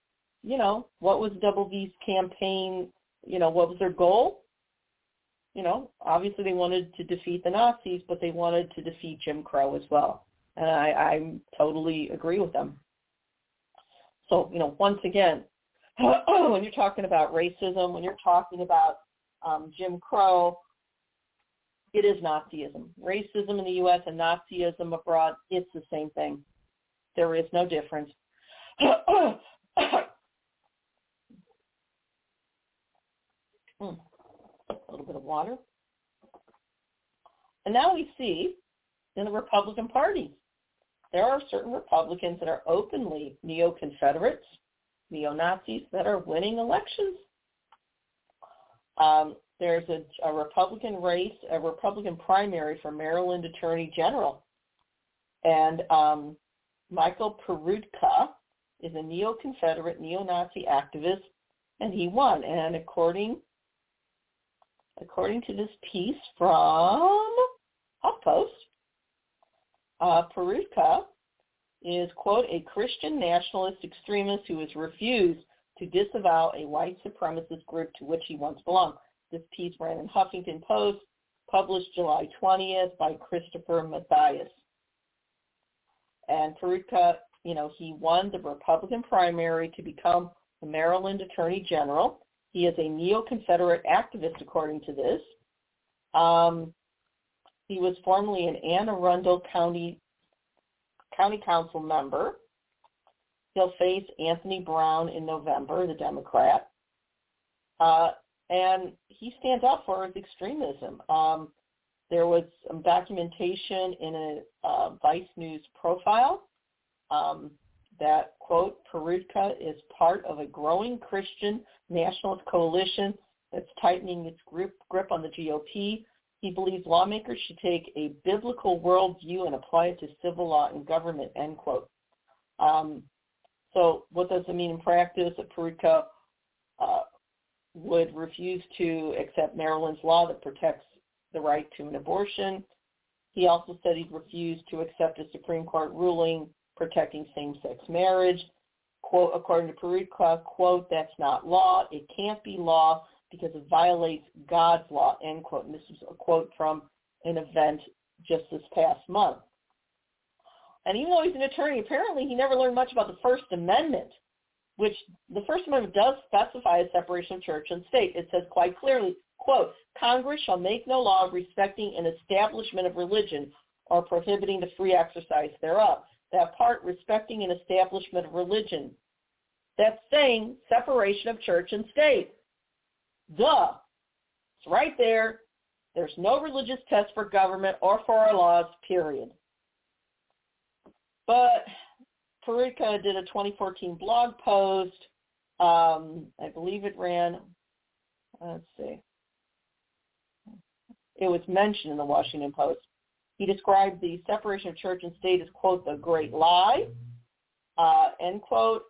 you know, what was Double V's campaign, you know, what was their goal? You know, obviously they wanted to defeat the Nazis, but they wanted to defeat Jim Crow as well. And I, I totally agree with them. So, you know, once again, when you're talking about racism, when you're talking about um, Jim Crow, it is Nazism. Racism in the U S and Nazism abroad, it's the same thing. There is no difference. Mm. A little bit of water. And now we see in the Republican Party, there are certain Republicans that are openly neo-Confederates, neo-Nazis that are winning elections. Um, there's a, a Republican race, a Republican primary for Maryland Attorney General. And um, Michael Peroutka is a neo-Confederate, neo-Nazi activist, and he won. And according According to this piece from HuffPost, uh, Peroutka is, quote, a Christian nationalist extremist who has refused to disavow a white supremacist group to which he once belonged. This piece ran in Huffington Post, published July twentieth by Christopher Mathias. And Peroutka, you know, he won the Republican primary to become the Maryland Attorney General. He is a neo-Confederate activist, according to this. Um, he was formerly an Anne Arundel County County Council member. He'll face Anthony Brown in November, the Democrat. Uh, and he stands up for his extremism. Um, there was some documentation in a uh, Vice News profile um, that, quote, Peroutka is part of a growing Christian nationalist coalition that's tightening its grip, grip on the G O P. He believes lawmakers should take a biblical worldview and apply it to civil law and government, end quote. Um, so what does it mean in practice? That Peroutka uh, would refuse to accept Maryland's law that protects the right to an abortion. He also said he'd refuse to accept a Supreme Court ruling protecting same-sex marriage. Quote, according to Peroutka, quote, that's not law. It can't be law because it violates God's law, end quote. And this is a quote from an event just this past month. And even though he's an attorney, apparently he never learned much about the First Amendment, which the First Amendment does specify a separation of church and state. It says quite clearly, quote, Congress shall make no law respecting an establishment of religion or prohibiting the free exercise thereof. That part, respecting an establishment of religion. That's saying separation of church and state. Duh. It's right there. There's no religious test for government or for our laws, period. But Peroutka did a twenty fourteen blog post. Um, I believe it ran, let's see. It was mentioned in the Washington Post. He described the separation of church and state as, quote, the great lie, uh, end quote.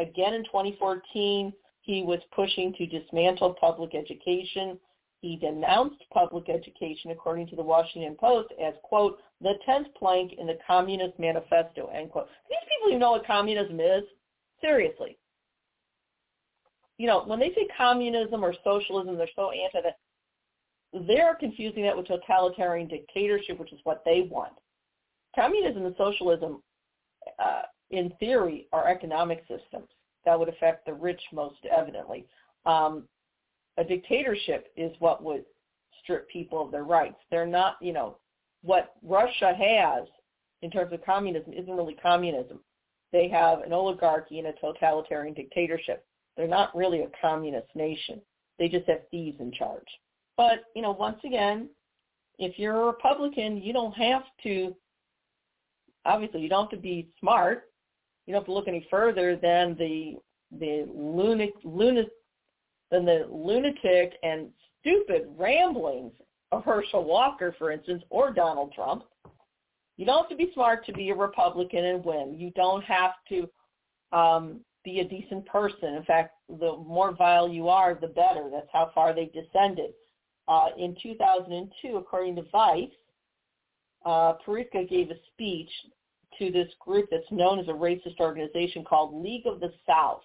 Again, in twenty fourteen, he was pushing to dismantle public education. He denounced public education, according to the Washington Post, as, quote, the tenth plank in the Communist Manifesto, end quote. These people even know what communism is. Seriously. You know, when they say communism or socialism, they're so anti that. They're confusing that with totalitarian dictatorship, which is what they want. Communism and socialism, uh, in theory, are economic systems that would affect the rich most evidently. Um, a dictatorship is what would strip people of their rights. They're not, you know, what Russia has in terms of communism isn't really communism. They have an oligarchy and a totalitarian dictatorship. They're not really a communist nation. They just have thieves in charge. But, you know, once again, if you're a Republican, you don't have to, obviously, you don't have to be smart. You don't have to look any further than the the lunatic, lunatic, than the lunatic and stupid ramblings of Herschel Walker, for instance, or Donald Trump. You don't have to be smart to be a Republican and win. You don't have to um, be a decent person. In fact, the more vile you are, the better. That's how far they've descended. Uh, in two thousand two, according to Vice, uh, Peroutka gave a speech to this group that's known as a racist organization called League of the South.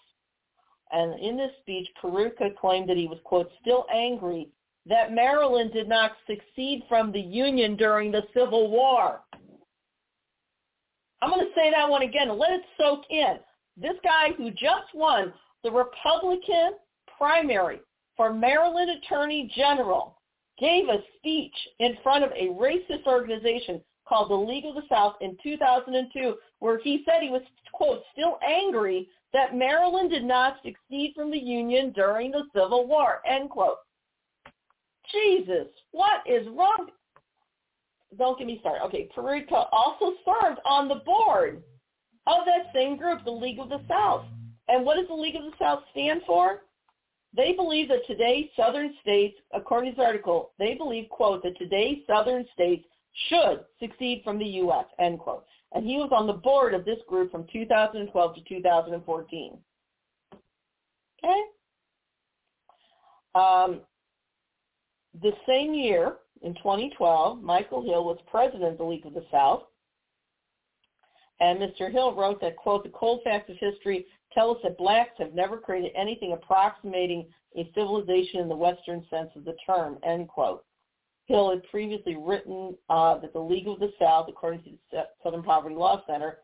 And in this speech, Peroutka claimed that he was, quote, still angry that Maryland did not secede from the Union during the Civil War. I'm going to say that one again and let it soak in. This guy who just won the Republican primary for Maryland Attorney General gave a speech in front of a racist organization called the League of the South in two thousand two, where he said he was, quote, still angry that Maryland did not secede from the Union during the Civil War, end quote. Jesus, what is wrong? Don't get me started. Okay, Peroutka also served on the board of that same group, the League of the South. And what does the League of the South stand for? They believe that today's Southern states, according to this article, they believe, quote, that today's Southern states should secede from the U S, end quote. And he was on the board of this group from two thousand twelve to two thousand fourteen. Okay? Um, the same year, in twenty twelve, Michael Hill was president of the League of the South. And Mister Hill wrote that, quote, the cold facts of history tell us that blacks have never created anything approximating a civilization in the Western sense of the term, end quote. Hill had previously written uh, that the League of the South, according to the Southern Poverty Law Center,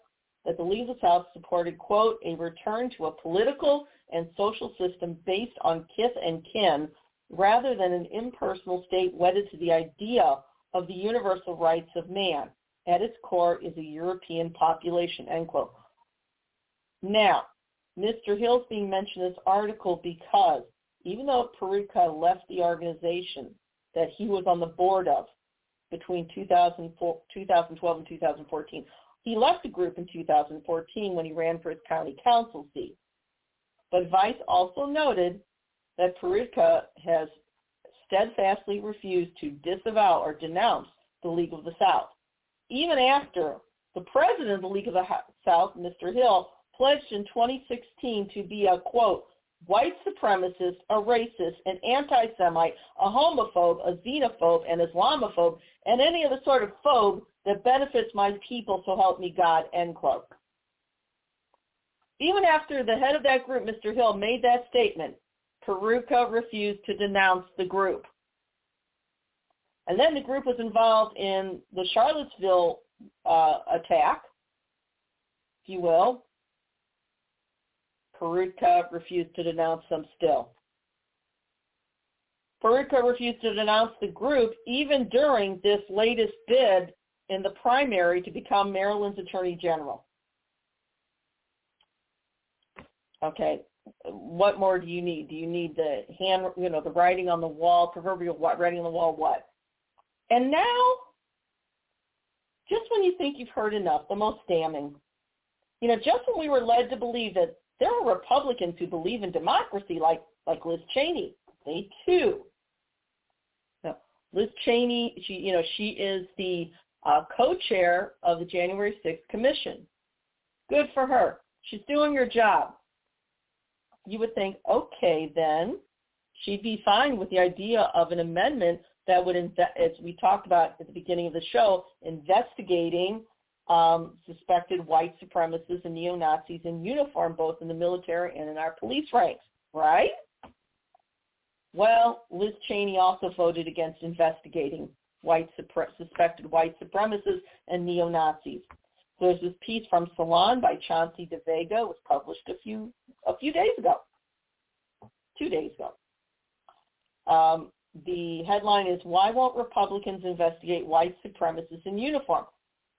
that the League of the South supported, quote, a return to a political and social system based on kith and kin, rather than an impersonal state wedded to the idea of the universal rights of man. At its core is a European population, end quote. Now, Mister Hill's being mentioned in this article because even though Peroutka left the organization that he was on the board of between two thousand twelve and two thousand fourteen, he left the group in two thousand fourteen when he ran for his county council seat. But Vice also noted that Peroutka has steadfastly refused to disavow or denounce the League of the South, even after the president of the League of the South, Mister Hill, pledged in twenty sixteen to be a, quote, white supremacist, a racist, an anti-Semite, a homophobe, a xenophobe, an Islamophobe, and any other sort of phobe that benefits my people, so help me God, end quote. Even after the head of that group, Mister Hill, made that statement, Peroutka refused to denounce the group. And then the group was involved in the Charlottesville uh, attack, if you will. Peroutka refused to denounce them still. Peroutka refused to denounce the group even during this latest bid in the primary to become Maryland's Attorney General. Okay. What more do you need? Do you need the hand, you know, the writing on the wall, proverbial what, writing on the wall, what? And now, just when you think you've heard enough, the most damning, you know, just when we were led to believe that there are Republicans who believe in democracy, like, like Liz Cheney, they too. Now, Liz Cheney, she, you know, she is the uh, co-chair of the January sixth Commission. Good for her. She's doing her job. You would think, okay, then she'd be fine with the idea of an amendment that would, as we talked about at the beginning of the show, investigating um, suspected white supremacists and neo-Nazis in uniform, both in the military and in our police ranks, right? Well, Liz Cheney also voted against investigating white supre- suspected white supremacists and neo-Nazis. There's this piece from Salon by Chauncey DeVega. It was published a few a few days ago, two days ago. Um, the headline is, "Why Won't Republicans Investigate White Supremacists in Uniform?"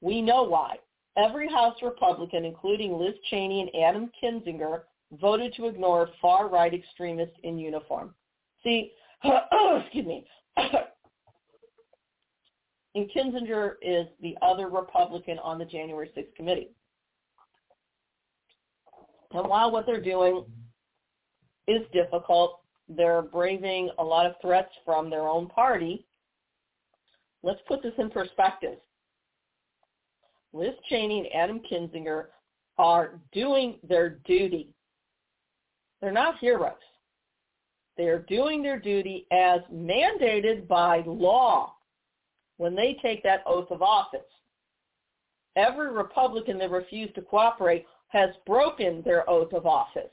We know why. Every House Republican, including Liz Cheney and Adam Kinzinger, voted to ignore far-right extremists in uniform. See, excuse me. And Kinzinger is the other Republican on the January sixth committee. And while what they're doing is difficult, they're braving a lot of threats from their own party. Let's put this in perspective. Liz Cheney and Adam Kinzinger are doing their duty. They're not heroes. They are doing their duty as mandated by law when they take that oath of office. Every Republican that refused to cooperate has broken their oath of office.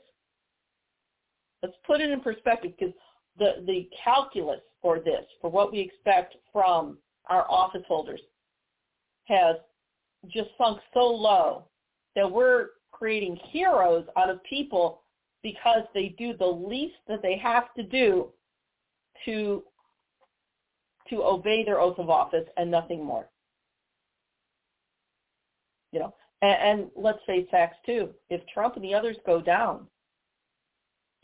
Let's put it in perspective, because the, the calculus for this, for what we expect from our office holders, has just sunk so low that we're creating heroes out of people because they do the least that they have to do to, to obey their oath of office and nothing more. You know, and, and let's face facts too. If Trump and the others go down,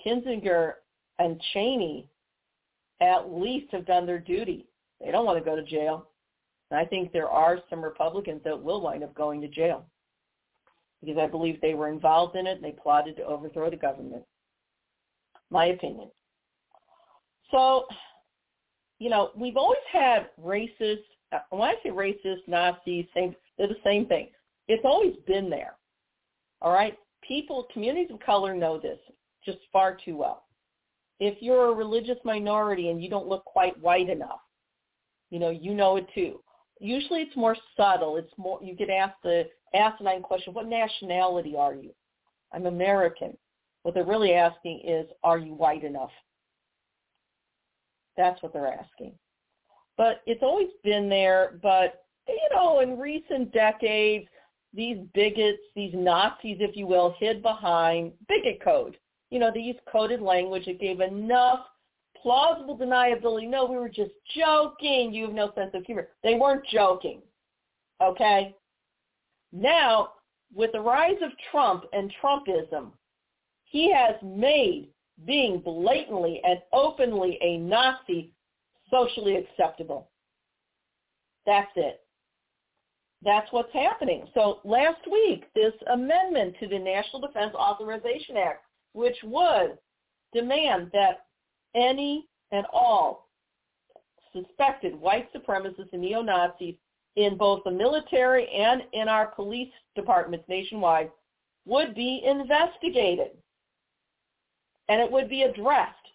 Kinzinger and Cheney at least have done their duty. They don't want to go to jail. And I think there are some Republicans that will wind up going to jail because I believe they were involved in it and they plotted to overthrow the government. My opinion. So, you know, we've always had racist, when I say racist, Nazis, same, they're the same thing. It's always been there. All right? People, communities of color know this just far too well. If you're a religious minority and you don't look quite white enough, you know, you know it too. Usually it's more subtle. It's more, you get asked the asinine question, what nationality are you? I'm American. What they're really asking is, are you white enough? That's what they're asking. But it's always been there. But, you know, in recent decades, these bigots, these Nazis, if you will, hid behind bigot code. You know, they used coded language that gave enough plausible deniability. No, we were just joking. You have no sense of humor. They weren't joking, okay? Now, with the rise of Trump and Trumpism, he has made being blatantly and openly a Nazi socially acceptable. That's it. That's what's happening. So last week, this amendment to the National Defense Authorization Act, which would demand that any and all suspected white supremacists and neo-Nazis in both the military and in our police departments nationwide would be investigated. And it would be addressed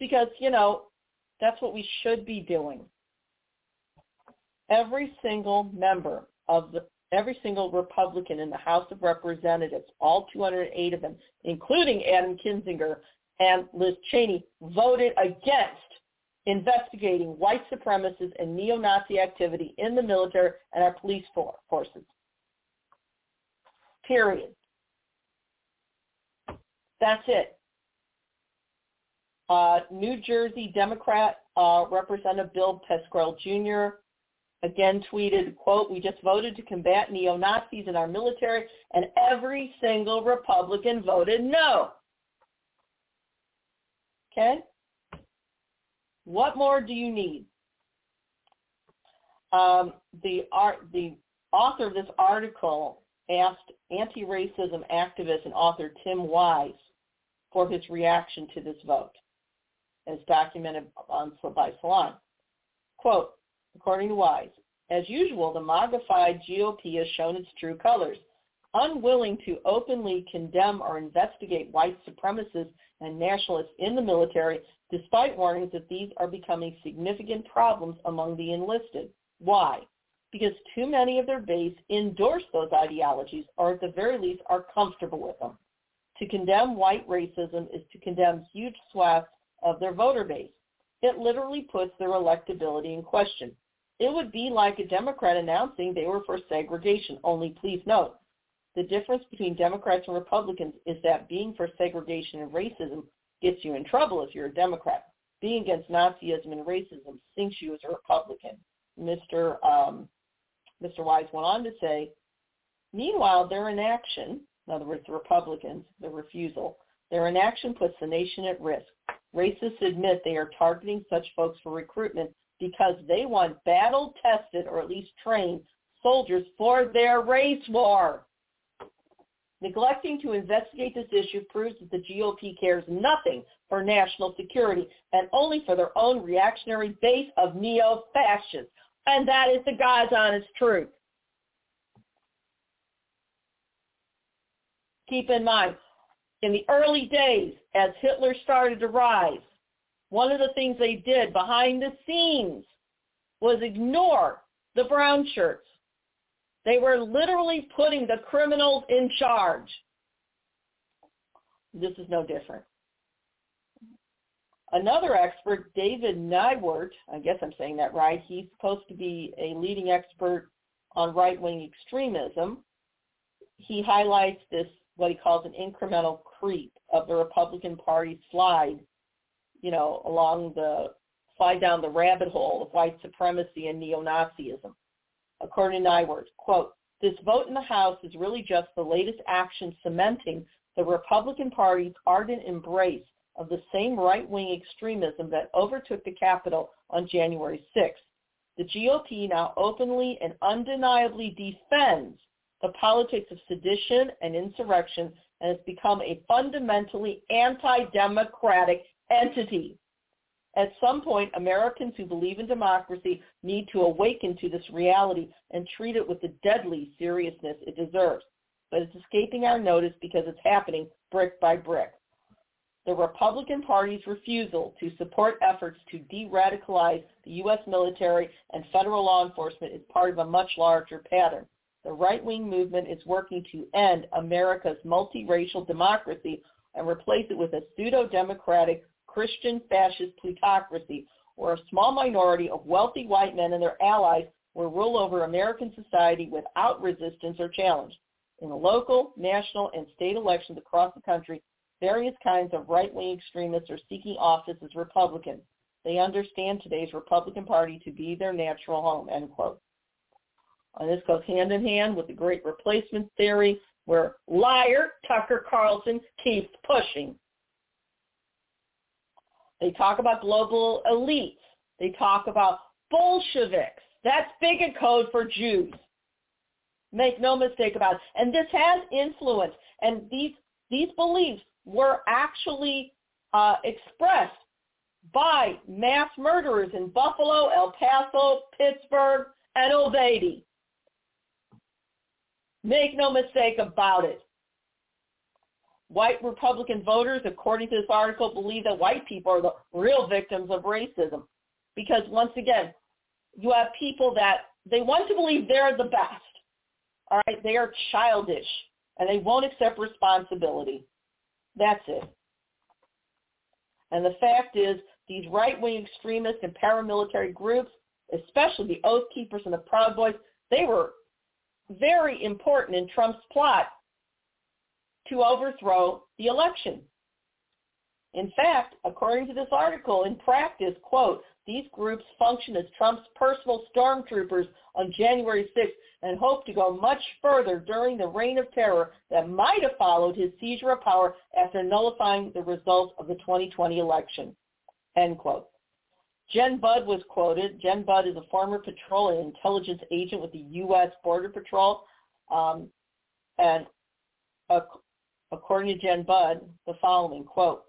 because, you know, that's what we should be doing. Every single member of the Every single Republican in the House of Representatives, all two hundred eight of them, including Adam Kinzinger and Liz Cheney, voted against investigating white supremacists and neo-Nazi activity in the military and our police forces. Period. That's it. Uh, New Jersey Democrat uh, Representative Bill Pascrell Junior again tweeted, quote, "We just voted to combat neo-Nazis in our military, and every single Republican voted no." Okay? What more do you need? Um, the, art, the author of this article asked anti-racism activist and author Tim Wise for his reaction to this vote, as documented on, by Salon. Quote, according to Wise, "As usual, the MAGA-fied G O P has shown its true colors, unwilling to openly condemn or investigate white supremacists and nationalists in the military, despite warnings that these are becoming significant problems among the enlisted. Why? Because too many of their base endorse those ideologies, or at the very least are comfortable with them. To condemn white racism is to condemn huge swaths of their voter base. It literally puts their electability in question. It would be like a Democrat announcing they were for segregation, only please note, the difference between Democrats and Republicans is that being for segregation and racism gets you in trouble if you're a Democrat. being against Nazism and racism thinks you as a Republican. Mister Um, Mister Wise went on to say, meanwhile, their inaction, in other words, the Republicans, the refusal, their inaction puts the nation at risk. Racists admit they are targeting such folks for recruitment because they want battle-tested or at least trained soldiers for their race war. Neglecting to investigate this issue proves that the G O P cares nothing for national security and only for their own reactionary base of neo-fascists. And that is the God's honest truth. Keep in mind, in the early days, as Hitler started to rise, one of the things they did behind the scenes was ignore the brown shirts. They were literally putting the criminals in charge. This is no different. Another expert, David Nywert, I guess I'm saying that right, he's supposed to be a leading expert on right-wing extremism. He highlights this, what he calls an incremental creep of the Republican Party slide, you know, along the, slide down the rabbit hole of white supremacy and neo-Nazism. According to Nywert, quote, this vote in the House is really just the latest action cementing the Republican Party's ardent embrace of the same right-wing extremism that overtook the Capitol on January sixth. The G O P now openly and undeniably defends the politics of sedition and insurrection and has become a fundamentally anti-democratic entity. At some point, Americans who believe in democracy need to awaken to this reality and treat it with the deadly seriousness it deserves. But it's escaping our notice because it's happening brick by brick. The Republican Party's refusal to support efforts to de-radicalize the U S military and federal law enforcement is part of a much larger pattern. The right-wing movement is working to end America's multiracial democracy and replace it with a pseudo-democratic Christian fascist plutocracy, where a small minority of wealthy white men and their allies will rule over American society without resistance or challenge. In the local, national, and state elections across the country, various kinds of right-wing extremists are seeking office as Republicans. They understand today's Republican Party to be their natural home, end quote. And this goes hand in hand with the great replacement theory, where liar Tucker Carlson keeps pushing. They talk about global elites. They talk about Bolsheviks. That's bigot code for Jews. Make no mistake about it. And this has influence. And these these beliefs were actually uh, expressed by mass murderers in Buffalo, El Paso, Pittsburgh, and Uvalde. Make no mistake about it. White Republican voters, according to this article, believe that white people are the real victims of racism because, once again, you have people that they want to believe they're the best, all right? They are childish, and they won't accept responsibility. That's it. And the fact is these right-wing extremists and paramilitary groups, especially the Oath Keepers and the Proud Boys, they were very important in Trump's plot to overthrow the election. In fact, according to this article, in practice, quote, these groups function as Trump's personal stormtroopers on January sixth and hope to go much further during the reign of terror that might have followed his seizure of power after nullifying the results of the twenty twenty election, end quote. Jen Budd was quoted. Jen Budd is a former patrol and intelligence agent with the U S Border Patrol, um, and a according to Jen Budd, the following, quote,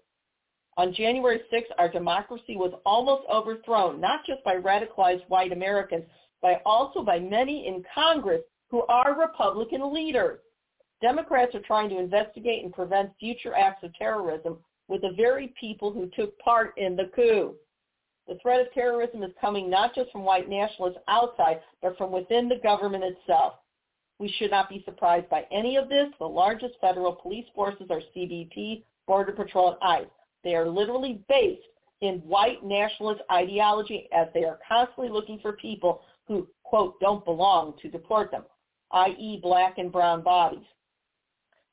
on January sixth, our democracy was almost overthrown, not just by radicalized white Americans, but also by many in Congress who are Republican leaders. Democrats are trying to investigate and prevent future acts of terrorism with the very people who took part in the coup. The threat of terrorism is coming not just from white nationalists outside, but from within the government itself. We should not be surprised by any of this. The largest federal police forces are C B P, Border Patrol, and ICE. They are literally based in white nationalist ideology as they are constantly looking for people who, quote, don't belong to deport them, that is black and brown bodies.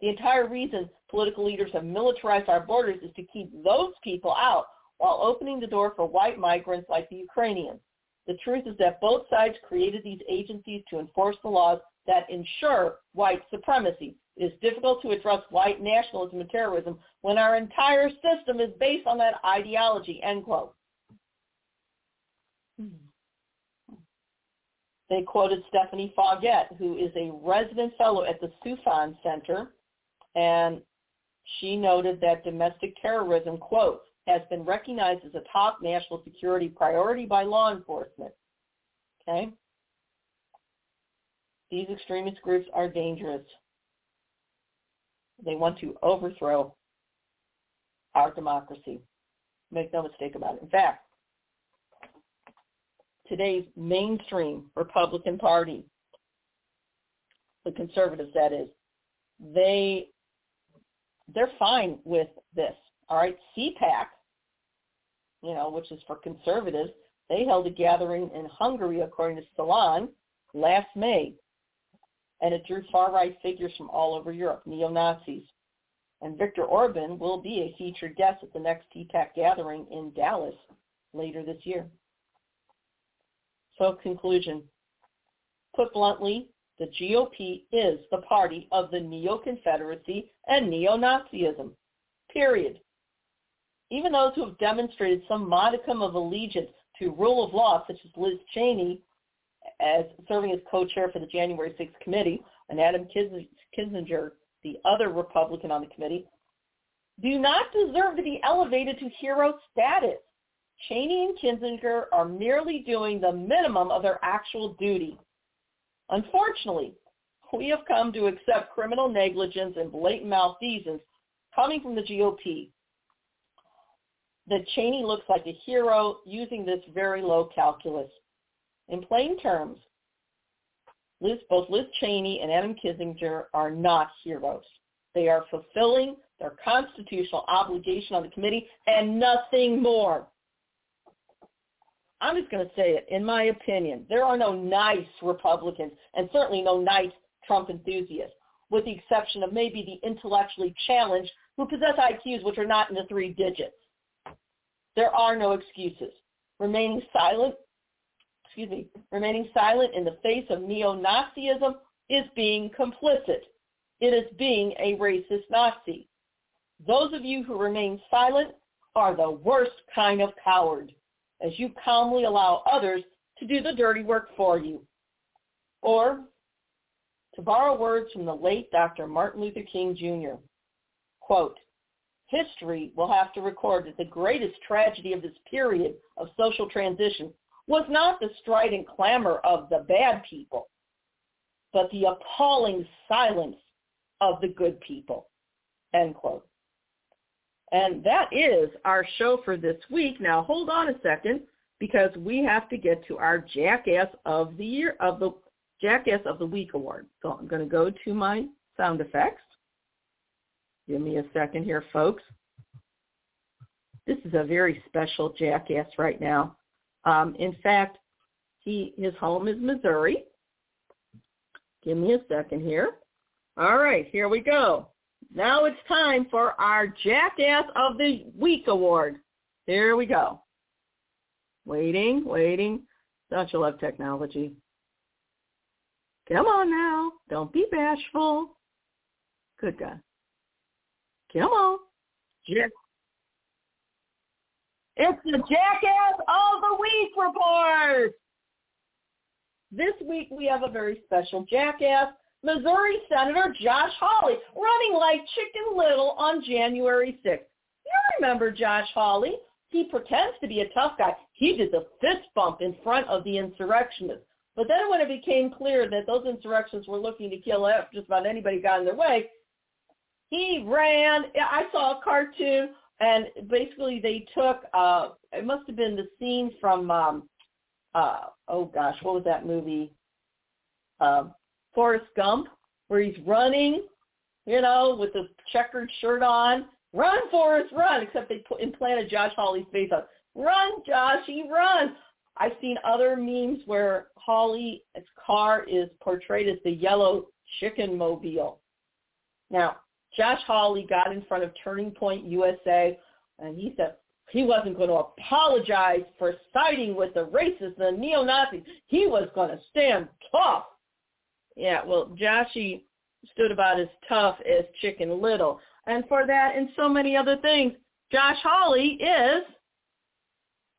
The entire reason political leaders have militarized our borders is to keep those people out while opening the door for white migrants like the Ukrainians. The truth is that both sides created these agencies to enforce the laws that ensure white supremacy. It is difficult to address white nationalism and terrorism when our entire system is based on that ideology, end quote. They quoted Stephanie Foggett, who is a resident fellow at the Souffan Center, and she noted that domestic terrorism, quote, has been recognized as a top national security priority by law enforcement. Okay? These extremist groups are dangerous. They want to overthrow our democracy. Make no mistake about it. In fact, today's mainstream Republican Party, the conservatives that is, they, they're fine with this, all right? C PAC, you know, which is for conservatives, they held a gathering in Hungary, according to Salon, last May. And it drew far-right figures from all over Europe, neo-Nazis. And Viktor Orban will be a featured guest at the next C PAC gathering in Dallas later this year. So, conclusion. Put bluntly, the G O P is the party of the neo-Confederacy and neo-Nazism, period. Even those who have demonstrated some modicum of allegiance to rule of law, such as Liz Cheney, as serving as co-chair for the January sixth committee, and Adam Kinzinger, the other Republican on the committee, do not deserve to be elevated to hero status. Cheney and Kinzinger are merely doing the minimum of their actual duty. Unfortunately, we have come to accept criminal negligence and blatant malfeasance coming from the G O P. That Cheney looks like a hero using this very low calculus. In plain terms, Liz, both Liz Cheney and Adam Kinzinger are not heroes. They are fulfilling their constitutional obligation on the committee and nothing more. I'm just going to say it. In my opinion, there are no nice Republicans and certainly no nice Trump enthusiasts, with the exception of maybe the intellectually challenged who possess I Qs which are not in the three digits. There are no excuses. Remaining silent Excuse me, remaining silent in the face of neo-Nazism is being complicit. It is being a racist Nazi. Those of you who remain silent are the worst kind of coward, as you calmly allow others to do the dirty work for you. Or, to borrow words from the late Doctor Martin Luther King Junior, quote, history will have to record that the greatest tragedy of this period of social transition was not the strident clamor of the bad people, but the appalling silence of the good people, end quote. And that is our show for this week. Now, hold on a second, because we have to get to our Jackass of the Year, of the Jackass of the Week award. So I'm going to go to my sound effects. Give me a second here, folks. This is a very special Jackass right now. Um, in fact, he his home is Missouri. Give me a second here. All right, here we go. Now it's time for our Jackass of the Week award. Here we go. Waiting, waiting. Don't you love technology? Come on now. Don't be bashful. Good guy. Come on. Jack. It's the Jackass of the Week report. This week we have a very special Jackass, Missouri Senator Josh Hawley, running like Chicken Little on January sixth. You remember Josh Hawley? He pretends to be a tough guy. He did the fist bump in front of the insurrectionists. But then when it became clear that those insurrectionists were looking to kill F just about anybody got in their way, he ran. I saw a cartoon. And basically they took, uh, it must have been the scene from, um, uh, oh gosh, what was that movie? Uh, Forrest Gump, where he's running, you know, with the checkered shirt on. Run, Forrest, run, except they put, implanted Josh Hawley's face on. Run, Josh, he runs. I've seen other memes where Hawley's car is portrayed as the yellow chicken mobile. Now, Josh Hawley got in front of Turning Point U S A, and he said, He wasn't going to apologize for siding with the racists and the neo-Nazis. He was going to stand tough. Yeah, well, Joshy stood about as tough as Chicken Little. And for that and so many other things, Josh Hawley is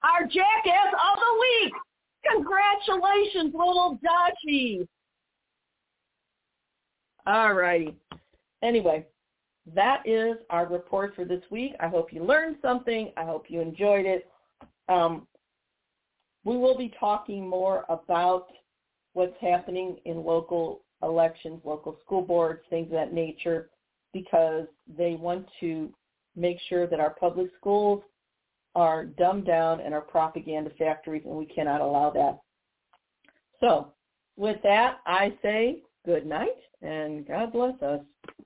our Jackass of the Week. Congratulations, little Joshy. All righty. Anyway, that is our report for this week. I hope you learned something. I hope you enjoyed it. Um, we will be talking more about what's happening in local elections, local school boards, things of that nature, because they want to make sure that our public schools are dumbed down and are propaganda factories, and we cannot allow that. So with that, I say good night, and God bless us.